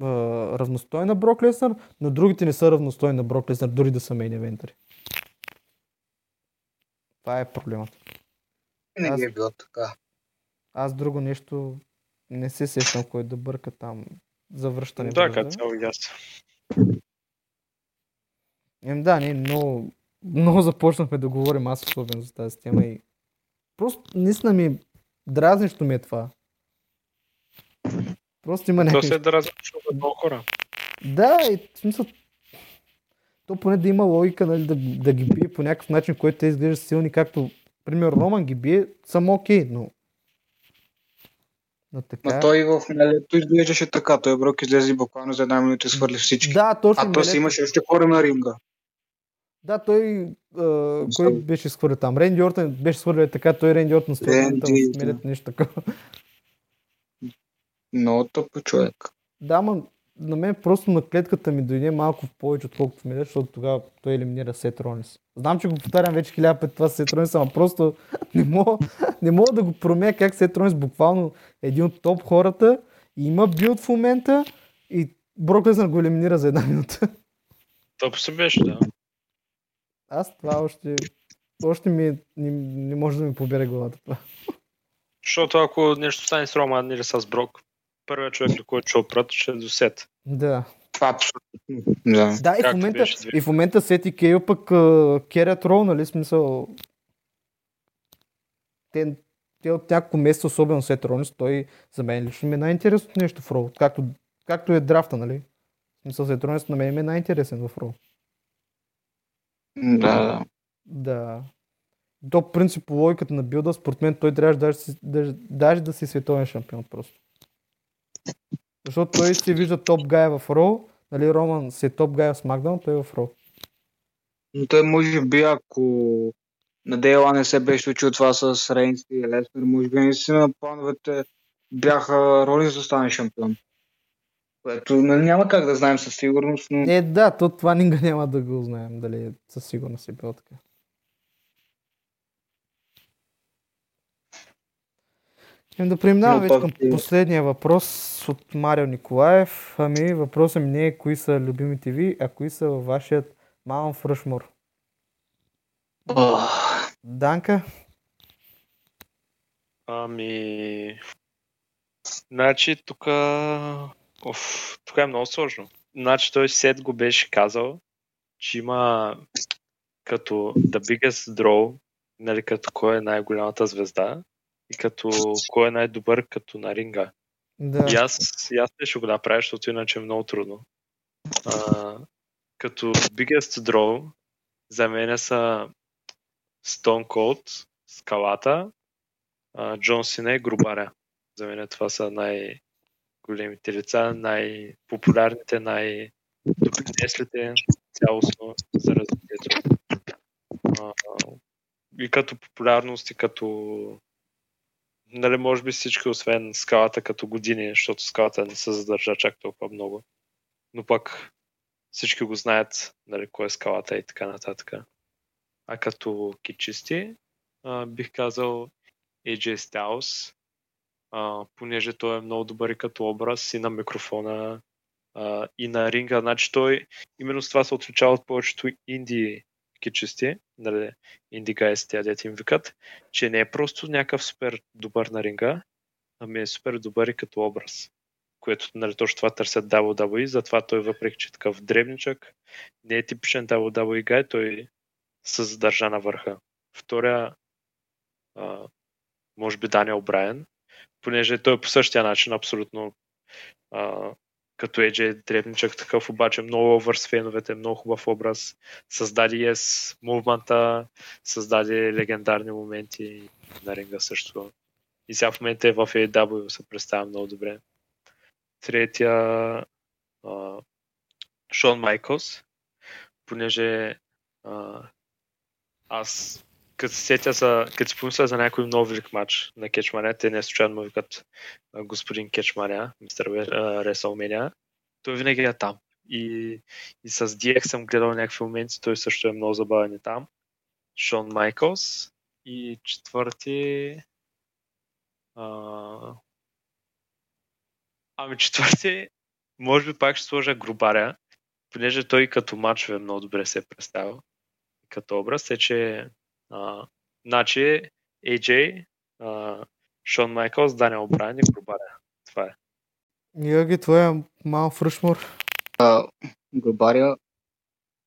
равностой на Брок Леснар, но другите не са равностойни на Брок Леснар, дори да са мейн ивентъри. Това е проблемата. Не ги е било така. Аз друго нещо не се сещам, кой да бърка там. Завръщане. Да, като цяло ясно. Ем да, ние много, много започнахме да говорим аз особено за тази тема и просто наистина ми дразнещо ми е това. Просто има някакви... То се дразни, защото е много хора. Да, и в смисъл... То поне да има логика, нали, да, да ги бие по някакъв начин, който те изглежда силни, както, пример, Роман ги бие, само окей, но... Но, така... но той в миналето изглеждаше така, той Брок излезе буквално за една минута и свърли всички. Да, точно, а миналето... то си имаше още хора на ринга. Да, той е, кой беше схвърли там? Ренди Ортън беше схвърли така, той Ренди Ортън схвърли там, смелят нещо такова. Много тъпо човек. Да, ма на мен просто на клетката ми дойде малко в повече, отколкото ми дойде, защото тогава той елиминира Сет Ронис. Знам, че го повтарям вече хиляда пъти това Сет Ронис, ама просто не мога, не мога да го променя как Сет Ронис буквално е един от топ хората, има билд в момента и Брок Леснар го елиминира за една минута. Топ се беше, да. Аз това още, още ми, не, не може да ми побере главата това. Защото ако нещо стане с Роман или с Брок, първият човек, до който ще опрат, ще е до Сет. Да. Това абсолютно. Да, да и, в момента, и в момента Сет и Кейл пък керят рол, нали, смисъл... Те, те от няколко месеца, особено Сет Ронис, той за мен лично ми е най-интересно нещо в рол. Както, както е драфта, нали? Смисъл Сет Ронис на мен е най-интересен в рол. Да. Да. До принцип логиката на билда, според мен той трябваше даже, даже, даже да си световен шампион просто. Защото той се вижда топ гай в Ро, нали, Роман си е топ гай в Смакдаун, той е в Ро. Но той може би, ако на Дейла не се беше случил това с Рейнс и Леснар, може би наистина плановете бяха Ролинс да стане шампион. Което няма как да знаем със сигурност, но... Е, да, то това нига няма да го знаем, дали със сигурност е било така. Да преминавам вече към последния въпрос от Марио Николаев. Ами въпросът ми не е кои са любимите ви, а кои са във вашият Маунт Рашмор. Oh. Данка? Ами... Значи тук... Оф, тук е много сложно. Значи той Сет го беше казал, че има като The Biggest Draw, нали, като кой е най-голямата звезда. И като кой е най-добър като на ринга. Да. И аз, и аз не ще го направя, защото иначе е много трудно. А, като Biggest Draw за мен са Stone Cold, Скалата, а, Джон Сина и Гробаря. За мен това са най-големите лица, най-популярните, най-допринеслите цялостно за развитието. А, и като популярност, и като... Нали, може би всички, освен Скалата като години, защото Скалата не се задържа чак толкова много. Но пак всички го знаят, нали, кой е скалата и така нататък. А като кичисти, а, бих казал ей джей Styles, а, понеже той е много добър и като образ, и на микрофона, а, и на ринга. Значи той, именно с това се отличава от повечето инди кичисти, нали, инди гайс, тя дете им викат, че не е просто някакъв супер добър на ринга, ами е супер добър и като образ, което, нали, точно това търсят дабъл ю дабъл ю и, затова той, въпреки че такъв дребничък, не е типичен дабъл ю дабъл ю и гай, той се задържа на върха. Втория, а, може би Даниел Брайан, понеже той е по същия начин, абсолютно, а, като ей джей дребничък, такъв обаче много овър с феновете, много хубав образ, създаде yes мувмента, създаде легендарни моменти на ринга също. И сега в момента е в ей и дабъл ю, се представя много добре. Третия, а, Шон Майкълс, понеже, а, аз като си помисля за някой много велик матч на Кечмания, те не случайно му викат господин Кечмания, мистер WrestleMania, той винаги е там. И, и с ди екс съм гледал някакви моменти, той също е много забавен и там. Шон Майкълс и четвърти... А... Ами четвърти, може би пак ще сложа Гробаря, понеже той като матчове много добре се е представил. Като образ е, че, а, значи ей джей, а, Шон Майкълс, Даниел Брайан и Гробаря. Това е. Йоги, това е малък фръшмор. Гробаря,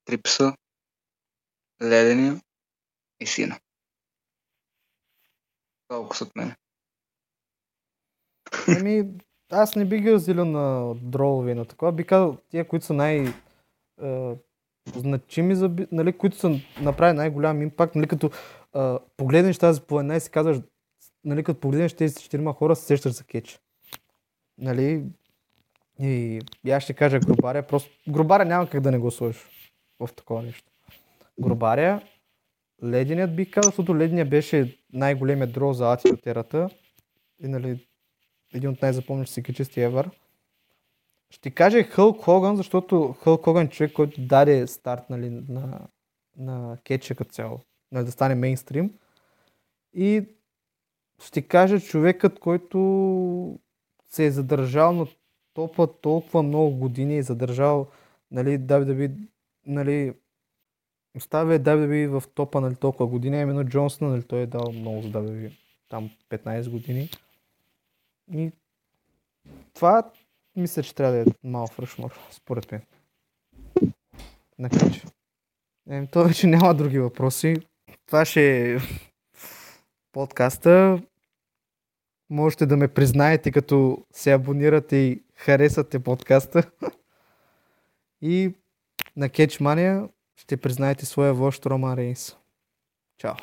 Трипса, Ледения и Сина. Толкова са от мен. Ами, аз не би ги разделил на дролови и на такова. Би казал тия, които са най- е, значими, за, нали, които са направили най-голям импакт. Нали, като е, погледнеш тази планина и си казваш, нали, като погледнеш тези четирима хора, се сещаш за кетч. Нали? И, и аз ще кажа Гробаря. Просто Гробаря няма как да не го сложиш в такова нещо. Гробаря, Леденият бих казал, защото Леденият беше най-големият дрол за Ати от ерата. И, нали, един от най-запомнящи си кичисти евър. Ще кажа Хълк Хоган, защото Хълк Хоган е човек, който даде старт, нали, на, на кетча като цяло, нали, да стане мейнстрим. И ще кажа човекът, който се е задържал на топа толкова много години, е задържал, нали, дабъл ю дабъл ю и, нали, оставя дабъл ю дабъл ю и в топа, нали, толкова години, именно Джон Сина, нали, той е дал много за дабъл ю дабъл ю и, там петнайсет години. И това мисля, че трябва да е малък фръшмор, според мен. На кач. Еми, то вече няма други въпроси. Това ще е подкаста. Можете да ме признаете, като се абонирате и харесате подкаста. И на Кечмания ще признаете своя вожд Роман Рейнс. Чао!